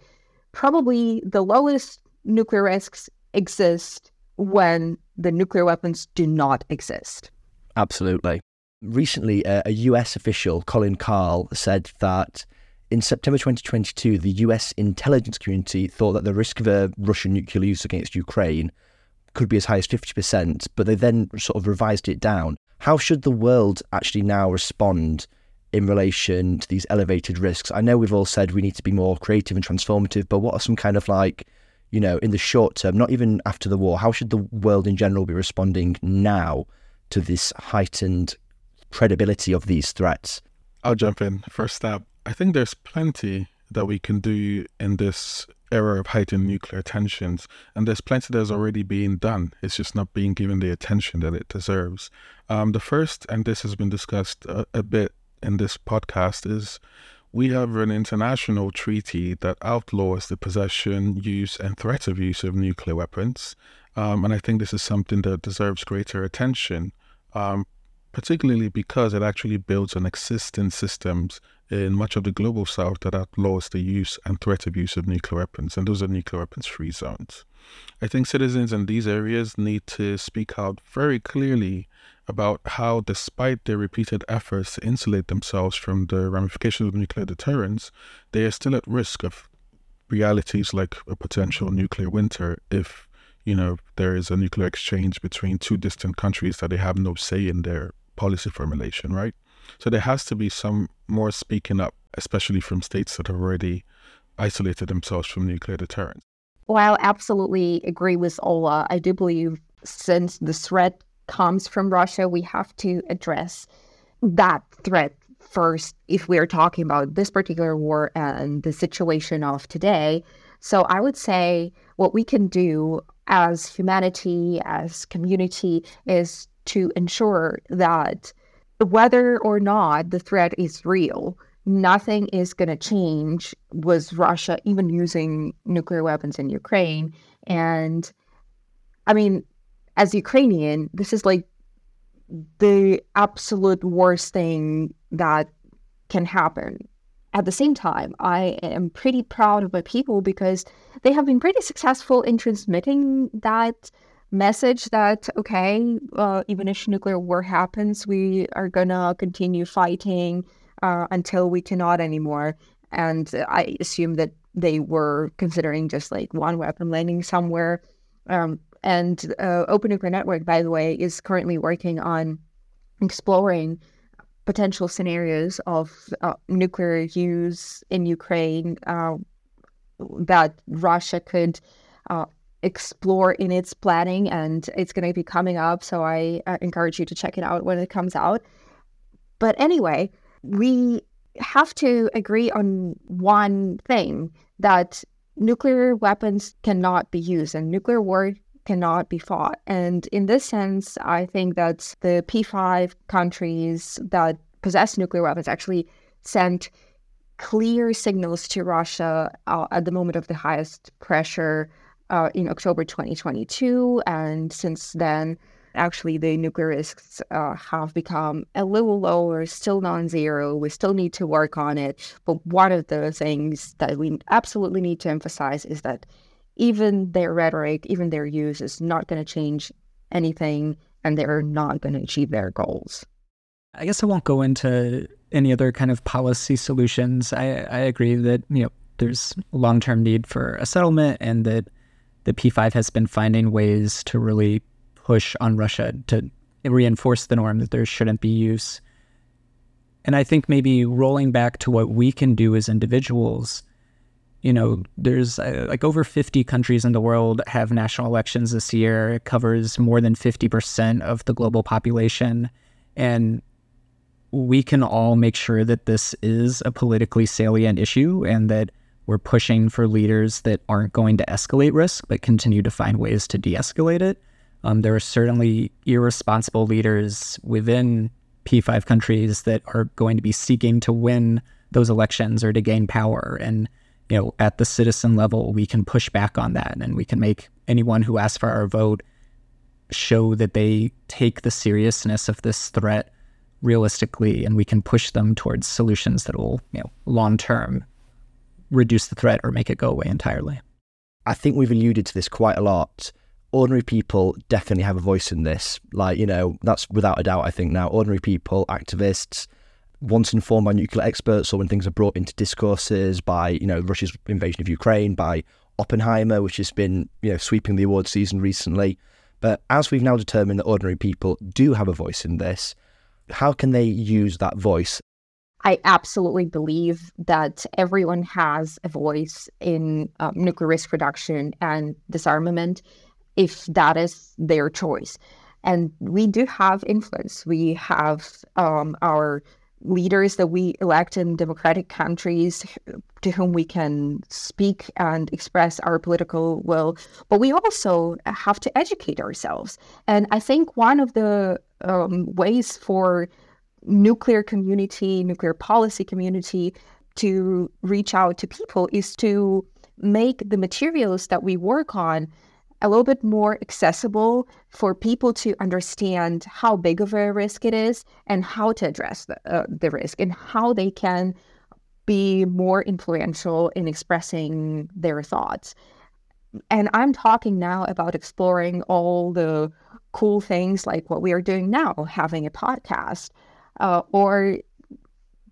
probably the lowest nuclear risks exist when the nuclear weapons do not exist. Absolutely. Recently, a US official, Colin Carl, said that In September 2022, the US intelligence community thought that the risk of a Russian nuclear use against Ukraine could be as high as 50%, but they then sort of revised it down. How should the world actually now respond in relation to these elevated risks? I know we've all said we need to be more creative and transformative, but what are some kind of like, you know, in the short term, not even after the war, how should the world in general be responding now to this heightened credibility of these threats? I'll jump in first up. I think there's plenty that we can do in this era of heightened nuclear tensions, and there's plenty that's already being done. It's just not being given the attention that it deserves. The first, and this has been discussed a bit in this podcast, is we have an international treaty that outlaws the possession, use, and threat of use of nuclear weapons. And I think this is something that deserves greater attention, particularly because it actually builds on existing systems in much of the global south that outlaws the use and threat of use of nuclear weapons, and those are nuclear weapons-free zones. I think citizens in these areas need to speak out very clearly about how, despite their repeated efforts to insulate themselves from the ramifications of nuclear deterrence, they are still at risk of realities like a potential nuclear winter if, you know, there is a nuclear exchange between two distant countries that they have no say in their policy formulation, right? So there has to be some more speaking up, especially from states that have already isolated themselves from nuclear deterrence. Well, I absolutely agree with Ola. I do believe since the threat comes from Russia, we have to address that threat first if we are talking about this particular war and the situation of today. So I would say what we can do as humanity, as community, is to ensure that whether or not the threat is real, nothing is going to change with Russia even using nuclear weapons in Ukraine. And I mean, as Ukrainian, this is like the absolute worst thing that can happen. At the same time, I am pretty proud of my people because they have been pretty successful in transmitting that message that, okay, even if nuclear war happens, we are gonna continue fighting until we cannot anymore. And I assume that they were considering just like one weapon landing somewhere. And Open Nuclear Network, by the way, is currently working on exploring potential scenarios of nuclear use in Ukraine that Russia could explore in its planning, and it's going to be coming up, so I encourage you to check it out when it comes out. But anyway, we have to agree on one thing, that nuclear weapons cannot be used and nuclear war cannot be fought. And in this sense, I think that the P5 countries that possess nuclear weapons actually sent clear signals to Russia at the moment of the highest pressure in October 2022, and since then, actually, the nuclear risks have become a little lower, still non-zero. We still need to work on it. But one of the things that we absolutely need to emphasize is that even their rhetoric, even their use is not going to change anything, and they're not going to achieve their goals. I guess I won't go into any other kind of policy solutions. I agree that, you know, there's a long-term need for a settlement, and that the P5 has been finding ways to really push on Russia to reinforce the norm that there shouldn't be use. And I think maybe rolling back to what we can do as individuals, you know, there's like over 50 countries in the world have national elections this year. It covers more than 50% of the global population. And we can all make sure that this is a politically salient issue and that we're pushing for leaders that aren't going to escalate risk, but continue to find ways to de-escalate it. There are certainly irresponsible leaders within P5 countries that are going to be seeking to win those elections or to gain power. And, you know, at the citizen level, we can push back on that, and we can make anyone who asks for our vote show that they take the seriousness of this threat realistically, and we can push them towards solutions that will, you know, long-term reduce the threat or make it go away entirely. I think we've alluded to this quite a lot. Ordinary people definitely have a voice in this. Like, you know, that's without a doubt, I think now. Ordinary people, activists, once informed by nuclear experts, or when things are brought into discourses by, you know, Russia's invasion of Ukraine, by Oppenheimer, which has been, you know, sweeping the award season recently. But as we've now determined that ordinary people do have a voice in this, how can they use that voice? I absolutely believe that everyone has a voice in nuclear risk reduction and disarmament, if that is their choice. And we do have influence. We have our leaders that we elect in democratic countries to whom we can speak and express our political will. But we also have to educate ourselves. And I think one of the ways for nuclear community, nuclear policy community to reach out to people is to make the materials that we work on a little bit more accessible for people to understand how big of a risk it is and how to address the risk and how they can be more influential in expressing their thoughts. And I'm talking now about exploring all the cool things like what we are doing now, having a podcast or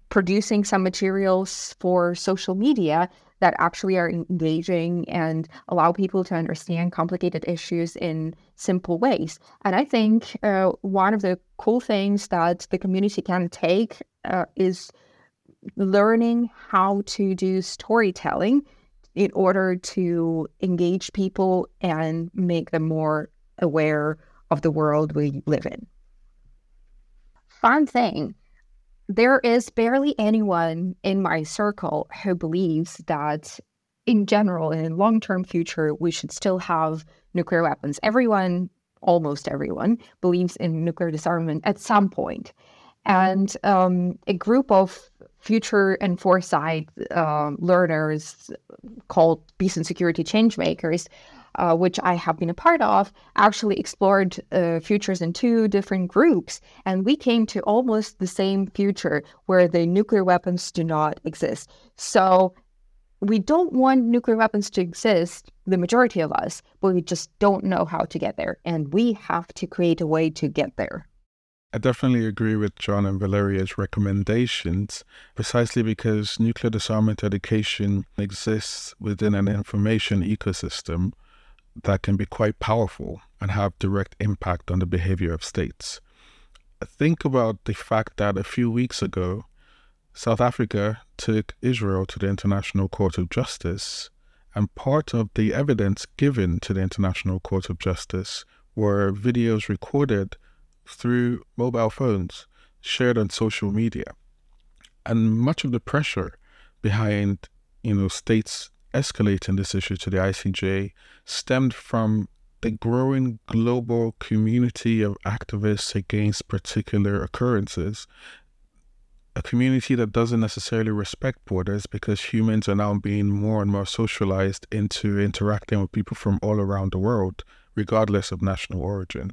producing some materials for social media that actually are engaging and allow people to understand complicated issues in simple ways. And I think one of the cool things that the community can take is learning how to do storytelling in order to engage people and make them more aware of the world we live in. Fun thing. There is barely anyone in my circle who believes that in general, in the long-term future, we should still have nuclear weapons. Everyone, almost everyone, believes in nuclear disarmament at some point. And a group of future and foresight learners called Peace and Security Changemakers, which I have been a part of, actually explored futures in two different groups. And we came to almost the same future where the nuclear weapons do not exist. So we don't want nuclear weapons to exist, the majority of us, but we just don't know how to get there. And we have to create a way to get there. I definitely agree with John and Valeria's recommendations, precisely because nuclear disarmament education exists within an information ecosystem that can be quite powerful and have direct impact on the behavior of states. Think about the fact that a few weeks ago, South Africa took Israel to the International Court of Justice, and part of the evidence given to the International Court of Justice were videos recorded through mobile phones shared on social media. And much of the pressure behind, you know, states escalating this issue to the ICJ stemmed from the growing global community of activists against particular occurrences, a community that doesn't necessarily respect borders because humans are now being more and more socialized into interacting with people from all around the world, regardless of national origin.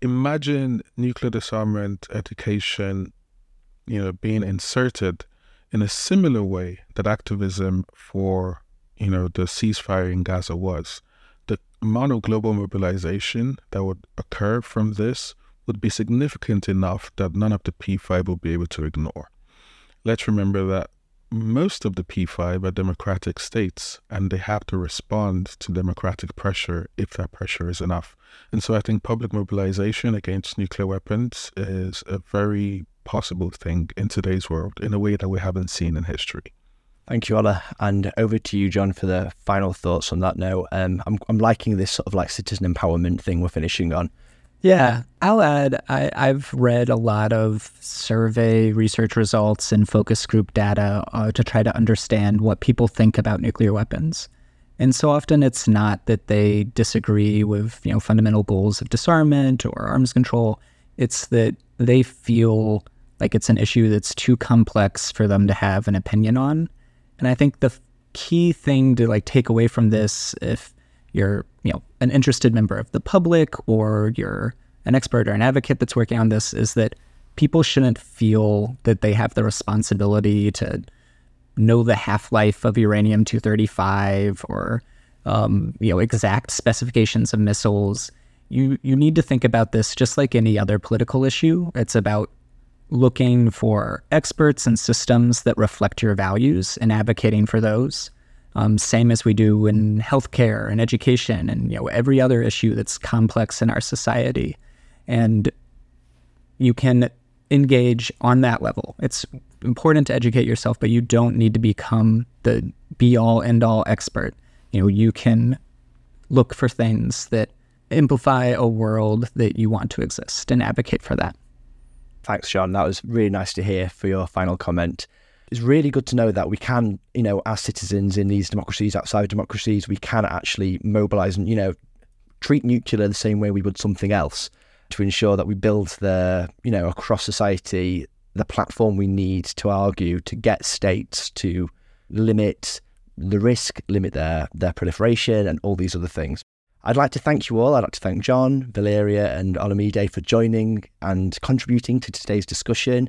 Imagine nuclear disarmament education, you know, being inserted in a similar way that activism for, you know, the ceasefire in Gaza was. The amount of global mobilization that would occur from this would be significant enough that none of the P5 will be able to ignore. Let's remember that most of the P5 are democratic states, and they have to respond to democratic pressure if that pressure is enough. And so I think public mobilization against nuclear weapons is a very possible thing in today's world in a way that we haven't seen in history. Thank you, Ola. And over to you, John, for the final thoughts on that note. I'm liking this sort of like citizen empowerment thing we're finishing on. Yeah, I'll add, I've read a lot of survey research results and focus group data to try to understand what people think about nuclear weapons. And so often it's not that they disagree with, you know, fundamental goals of disarmament or arms control. It's that they feel like it's an issue that's too complex for them to have an opinion on. And I think the key thing to like take away from this, if you're, you know, an interested member of the public or you're an expert or an advocate that's working on this, is that people shouldn't feel that they have the responsibility to know the half-life of uranium-235 or, you know, exact specifications of missiles. You need to think about this just like any other political issue. It's about looking for experts and systems that reflect your values and advocating for those, same as we do in healthcare and education and, every other issue that's complex in our society. And you can engage on that level. It's important to educate yourself, but you don't need to become the be-all, end-all expert. You can look for things that amplify a world that you want to exist and advocate for that. Thanks, John. That was really nice to hear for your final comment. It's really good to know that we can, as citizens in these democracies, outside of democracies, we can actually mobilise and, treat nuclear the same way we would something else to ensure that we build the, across society, the platform we need to argue to get states to limit the risk, limit their proliferation and all these other things. I'd like to thank you all. I'd like to thank John, Valeriia and Olamide for joining and contributing to today's discussion.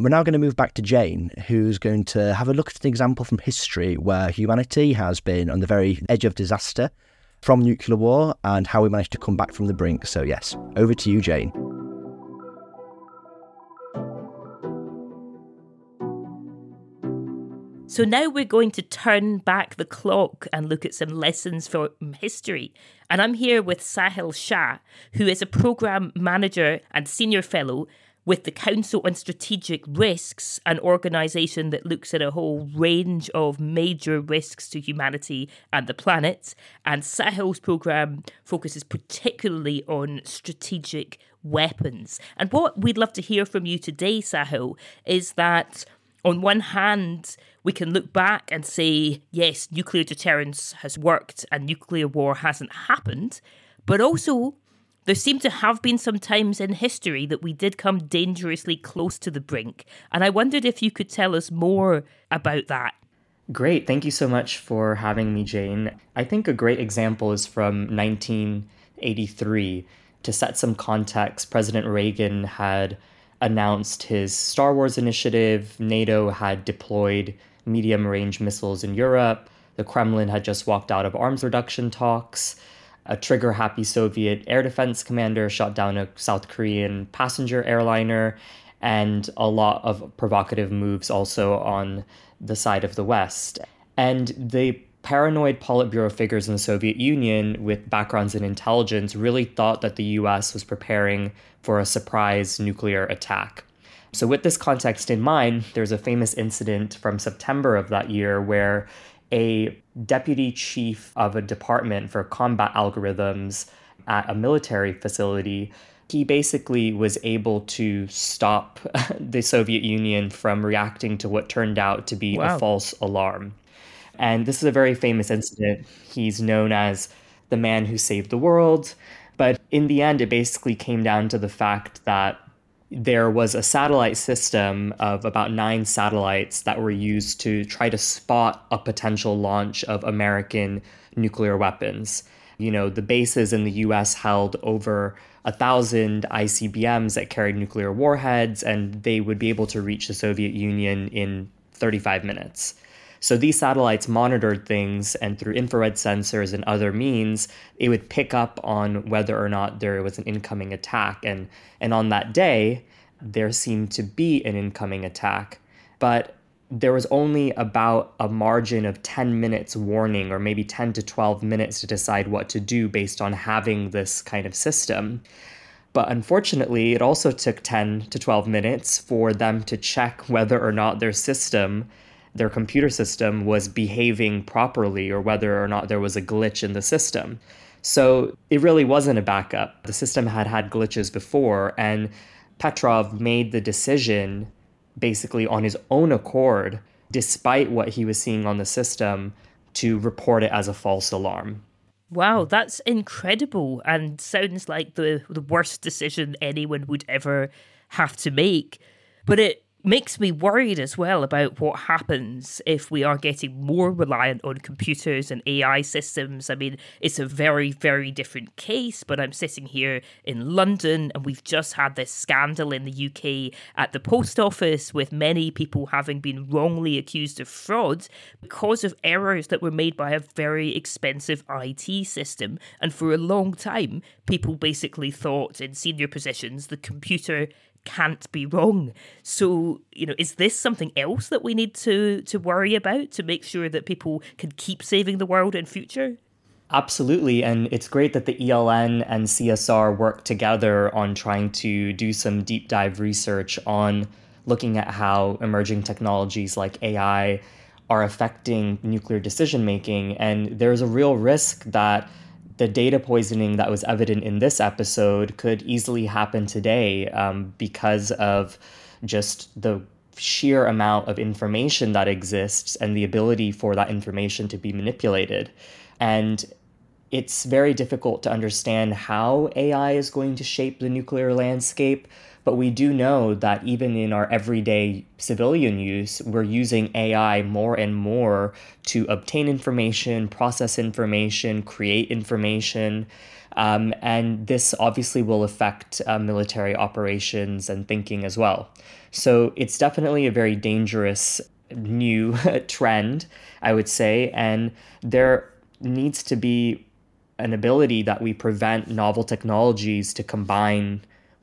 We're now going to move back to Jane, who's going to have a look at an example from history where humanity has been on the very edge of disaster from nuclear war and how we managed to come back from the brink. So yes, over to you, Jane. So now we're going to turn back the clock and look at some lessons from history. And I'm here with Sahil Shah, who is a programme manager and senior fellow with the Council on Strategic Risks, an organisation that looks at a whole range of major risks to humanity and the planet. And Sahil's programme focuses particularly on strategic weapons. And what we'd love to hear from you today, Sahil, is that on one hand, we can look back and say, yes, nuclear deterrence has worked and nuclear war hasn't happened. But also, there seem to have been some times in history that we did come dangerously close to the brink. And I wondered if you could tell us more about that. Great. Thank you so much for having me, Jane. I think a great example is from 1983. To set some context, President Reagan had announced his Star Wars initiative. NATO had deployed medium-range missiles in Europe. The Kremlin had just walked out of arms reduction talks. A trigger-happy Soviet air defense commander shot down a South Korean passenger airliner, and a lot of provocative moves also on the side of the West. And the paranoid Politburo figures in the Soviet Union with backgrounds in intelligence really thought that the US was preparing for a surprise nuclear attack. So with this context in mind, there's a famous incident from September of that year where a deputy chief of a department for combat algorithms at a military facility, he basically was able to stop the Soviet Union from reacting to what turned out to be a false alarm. And this is a very famous incident. He's known as the man who saved the world. But in the end, it basically came down to the fact that there was a satellite system of about 9 satellites that were used to try to spot a potential launch of American nuclear weapons. The bases in the U.S. held over 1,000 ICBMs that carried nuclear warheads, and they would be able to reach the Soviet Union in 35 minutes. So these satellites monitored things, and through infrared sensors and other means, it would pick up on whether or not there was an incoming attack. And on that day, there seemed to be an incoming attack, but there was only about a margin of 10 minutes warning, or maybe 10 to 12 minutes to decide what to do based on having this kind of system. But unfortunately, it also took 10 to 12 minutes for them to check whether or not their system, their computer system, was behaving properly or whether or not there was a glitch in the system. So it really wasn't a backup. The system had had glitches before, and Petrov made the decision basically on his own accord, despite what he was seeing on the system, to report it as a false alarm. Wow, that's incredible and sounds like the worst decision anyone would ever have to make. But it makes me worried as well about what happens if we are getting more reliant on computers and AI systems. I mean, it's a very, very different case, but I'm sitting here in London and we've just had this scandal in the UK at the post office with many people having been wrongly accused of fraud because of errors that were made by a very expensive IT system. And for a long time, people basically thought in senior positions the computer can't be wrong. So, you know, is this something else that we need to worry about to make sure that people can keep saving the world in future? Absolutely. And it's great that the ELN and CSR work together on trying to do some deep dive research on looking at how emerging technologies like AI are affecting nuclear decision making. And there's a real risk that the data poisoning that was evident in this episode could easily happen today because of just the sheer amount of information that exists and the ability for that information to be manipulated. And it's very difficult to understand how AI is going to shape the nuclear landscape, but we do know that even in our everyday civilian use, we're using AI more and more to obtain information, process information, create information. And this obviously will affect military operations and thinking as well. So it's definitely a very dangerous new trend, I would say. And there needs to be an ability that we prevent novel technologies to combine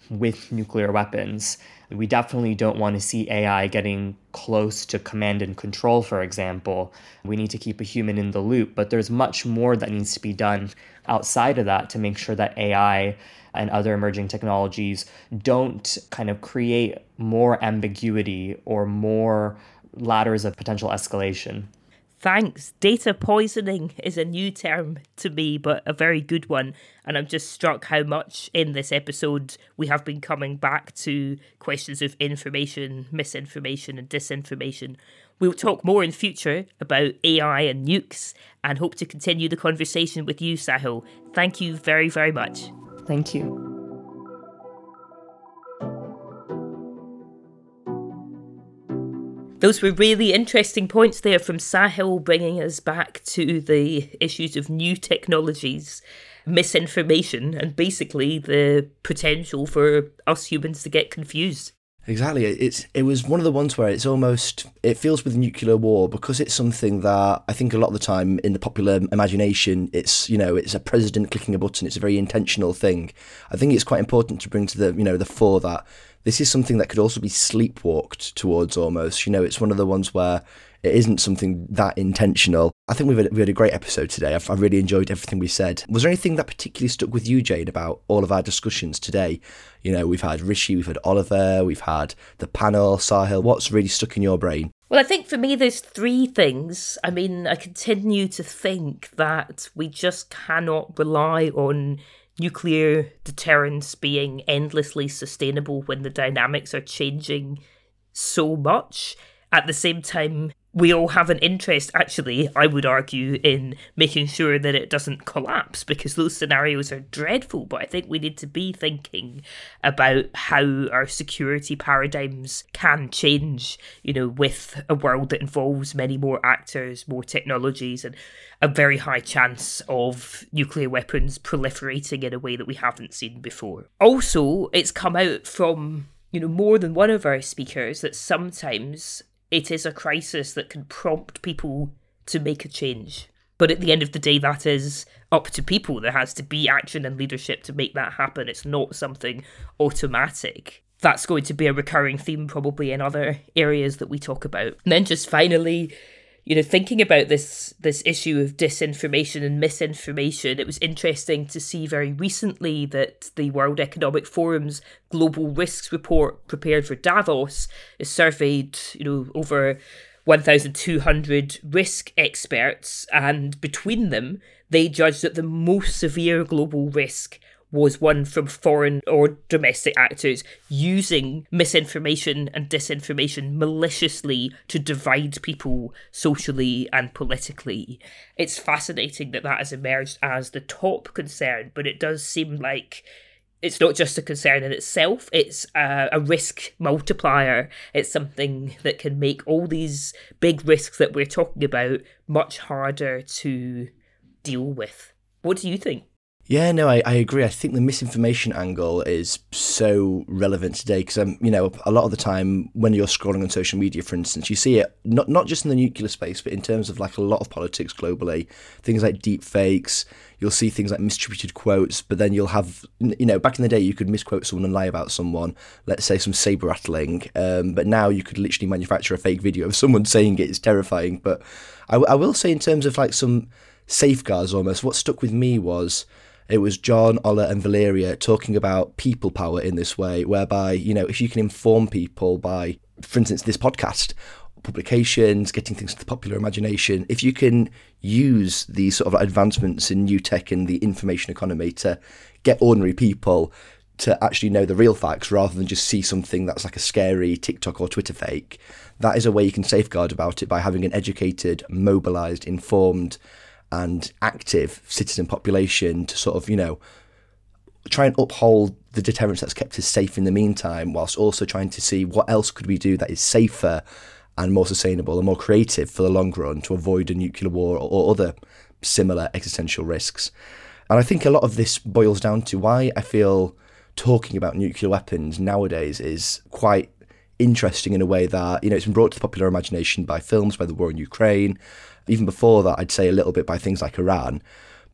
with nuclear weapons. We definitely don't want to see AI getting close to command and control, for example. We need to keep a human in the loop, but there's much more that needs to be done outside of that to make sure that AI and other emerging technologies don't kind of create more ambiguity or more ladders of potential escalation. Thanks. Data poisoning is a new term to me, but a very good one. And I'm just struck how much in this episode we have been coming back to questions of information, misinformation and disinformation. We'll talk more in future about AI and nukes and hope to continue the conversation with you, Sahil. Thank you very, very much. Thank you. Those were really interesting points there from Sahil, bringing us back to the issues of new technologies, misinformation, and basically the potential for us humans to get confused. Exactly. It was one of the ones where it feels with nuclear war, because it's something that I think a lot of the time in the popular imagination, it's a president clicking a button. It's a very intentional thing. I think it's quite important to bring to the fore that this is something that could also be sleepwalked towards almost. It's one of the ones where it isn't something that intentional. I think we had a great episode today. I really enjoyed everything we said. Was there anything that particularly stuck with you, Jane, about all of our discussions today? We've had Rishi, we've had Oliver, we've had the panel, Sahil. What's really stuck in your brain? Well, I think for me, there's three things. I mean, I continue to think that we just cannot rely on nuclear deterrence being endlessly sustainable when the dynamics are changing so much. At the same time, we all have an interest, actually, I would argue, in making sure that it doesn't collapse, because those scenarios are dreadful. But I think we need to be thinking about how our security paradigms can change, with a world that involves many more actors, more technologies, and a very high chance of nuclear weapons proliferating in a way that we haven't seen before. Also, it's come out from, more than one of our speakers that sometimes it is a crisis that can prompt people to make a change. But at the end of the day, that is up to people. There has to be action and leadership to make that happen. It's not something automatic. That's going to be a recurring theme probably in other areas that we talk about. And then just finally, thinking about this issue of disinformation and misinformation, it was interesting to see very recently that the World Economic Forum's Global Risks Report prepared for Davos is surveyed, over 1,200 risk experts, and between them, they judged that the most severe global risk was one from foreign or domestic actors using misinformation and disinformation maliciously to divide people socially and politically. It's fascinating that has emerged as the top concern, but it does seem like it's not just a concern in itself, it's a risk multiplier. It's something that can make all these big risks that we're talking about much harder to deal with. What do you think? Yeah, no, I agree. I think the misinformation angle is so relevant today because, you know, a lot of the time when you're scrolling on social media, for instance, you see it not just in the nuclear space, but in terms of like a lot of politics globally, things like deep fakes. You'll see things like misattributed quotes, but then you'll have, you know, back in the day, you could misquote someone and lie about someone, let's say some saber rattling. But now you could literally manufacture a fake video of someone saying it is terrifying. But I will say in terms of like some safeguards almost, what stuck with me was... It was John, Ola and Valeriia talking about people power in this way, whereby, you know, if you can inform people by, for instance, this podcast, publications, getting things to the popular imagination, if you can use the sort of advancements in new tech and the information economy to get ordinary people to actually know the real facts rather than just see something that's like a scary TikTok or Twitter fake, that is a way you can safeguard about it by having an educated, mobilised, informed and active citizen population to sort of, you know, try and uphold the deterrence that's kept us safe in the meantime, whilst also trying to see what else could we do that is safer and more sustainable and more creative for the long run to avoid a nuclear war or other similar existential risks. And I think a lot of this boils down to why I feel talking about nuclear weapons nowadays is quite interesting in a way that, you know, it's been brought to the popular imagination by films, by the war in Ukraine. Even before that, I'd say a little bit by things like Iran,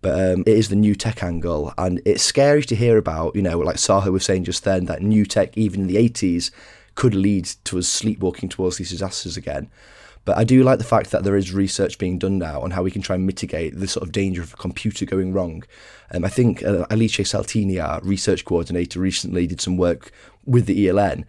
but it is the new tech angle. And it's scary to hear about, you know, like Sahil was saying just then, that new tech, even in the 80s, could lead to us sleepwalking towards these disasters again. But I do like the fact that there is research being done now on how we can try and mitigate the sort of danger of a computer going wrong. I think Alice Saltini, our research coordinator, recently did some work with the ELN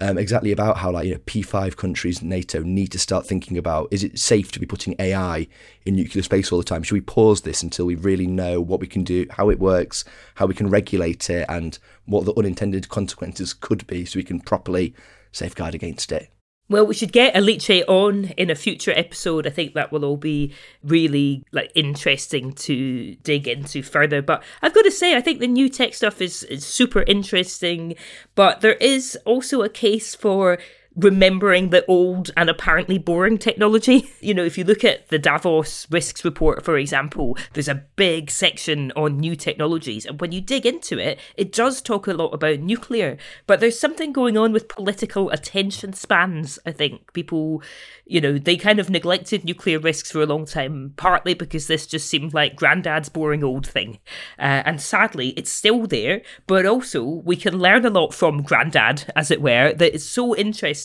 exactly about how, like, you know, P5 countries, NATO need to start thinking about, is it safe to be putting AI in nuclear space all the time? Should we pause this until we really know what we can do, how it works, how we can regulate it, and what the unintended consequences could be so we can properly safeguard against it? Well, we should get Alice on in a future episode. I think that will all be really interesting to dig into further. But I've got to say, I think the new tech stuff is super interesting. But there is also a case for remembering the old and apparently boring technology. You know, if you look at the Davos risks report, for example, there's a big section on new technologies. And when you dig into it, it does talk a lot about nuclear. But there's something going on with political attention spans, I think. People, you know, they kind of neglected nuclear risks for a long time, partly because this just seemed like granddad's boring old thing. And sadly, it's still there. But also, we can learn a lot from granddad, as it were, that it's so interesting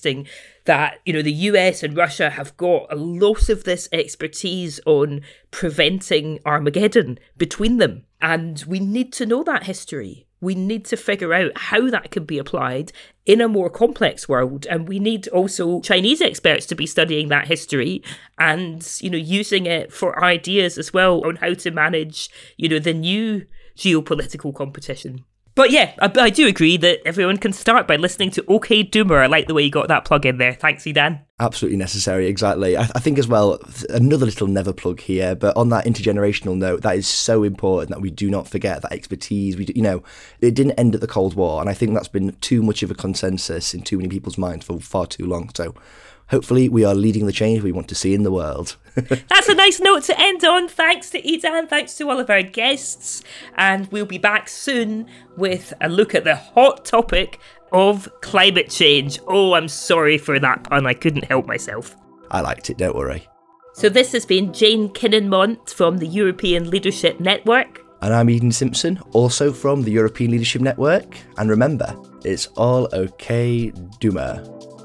that, you know, the US and Russia have got a lot of this expertise on preventing Armageddon between them. And we need to know that history. We need to figure out how that can be applied in a more complex world. And we need also Chinese experts to be studying that history and, you know, using it for ideas as well on how to manage, you know, the new geopolitical competition. But yeah, I do agree that everyone can start by listening to OK Doomer. I like the way you got that plug in there. Thanks, Edan. Absolutely necessary, exactly. I think as well, another little NEVER plug here, but on that intergenerational note, that is so important that we do not forget that expertise. You know, it didn't end at the Cold War, and I think that's been too much of a consensus in too many people's minds for far too long. So hopefully we are leading the change we want to see in the world. That's a nice note to end on. Thanks to Edan, thanks to all of our guests. And we'll be back soon with a look at the hot topic of climate change. Oh, I'm sorry for that pun. I couldn't help myself. I liked it, don't worry. So this has been Jane Kinninmont from the European Leadership Network. And I'm Edan Simpson, also from the European Leadership Network. And remember, it's all OK, Doomer.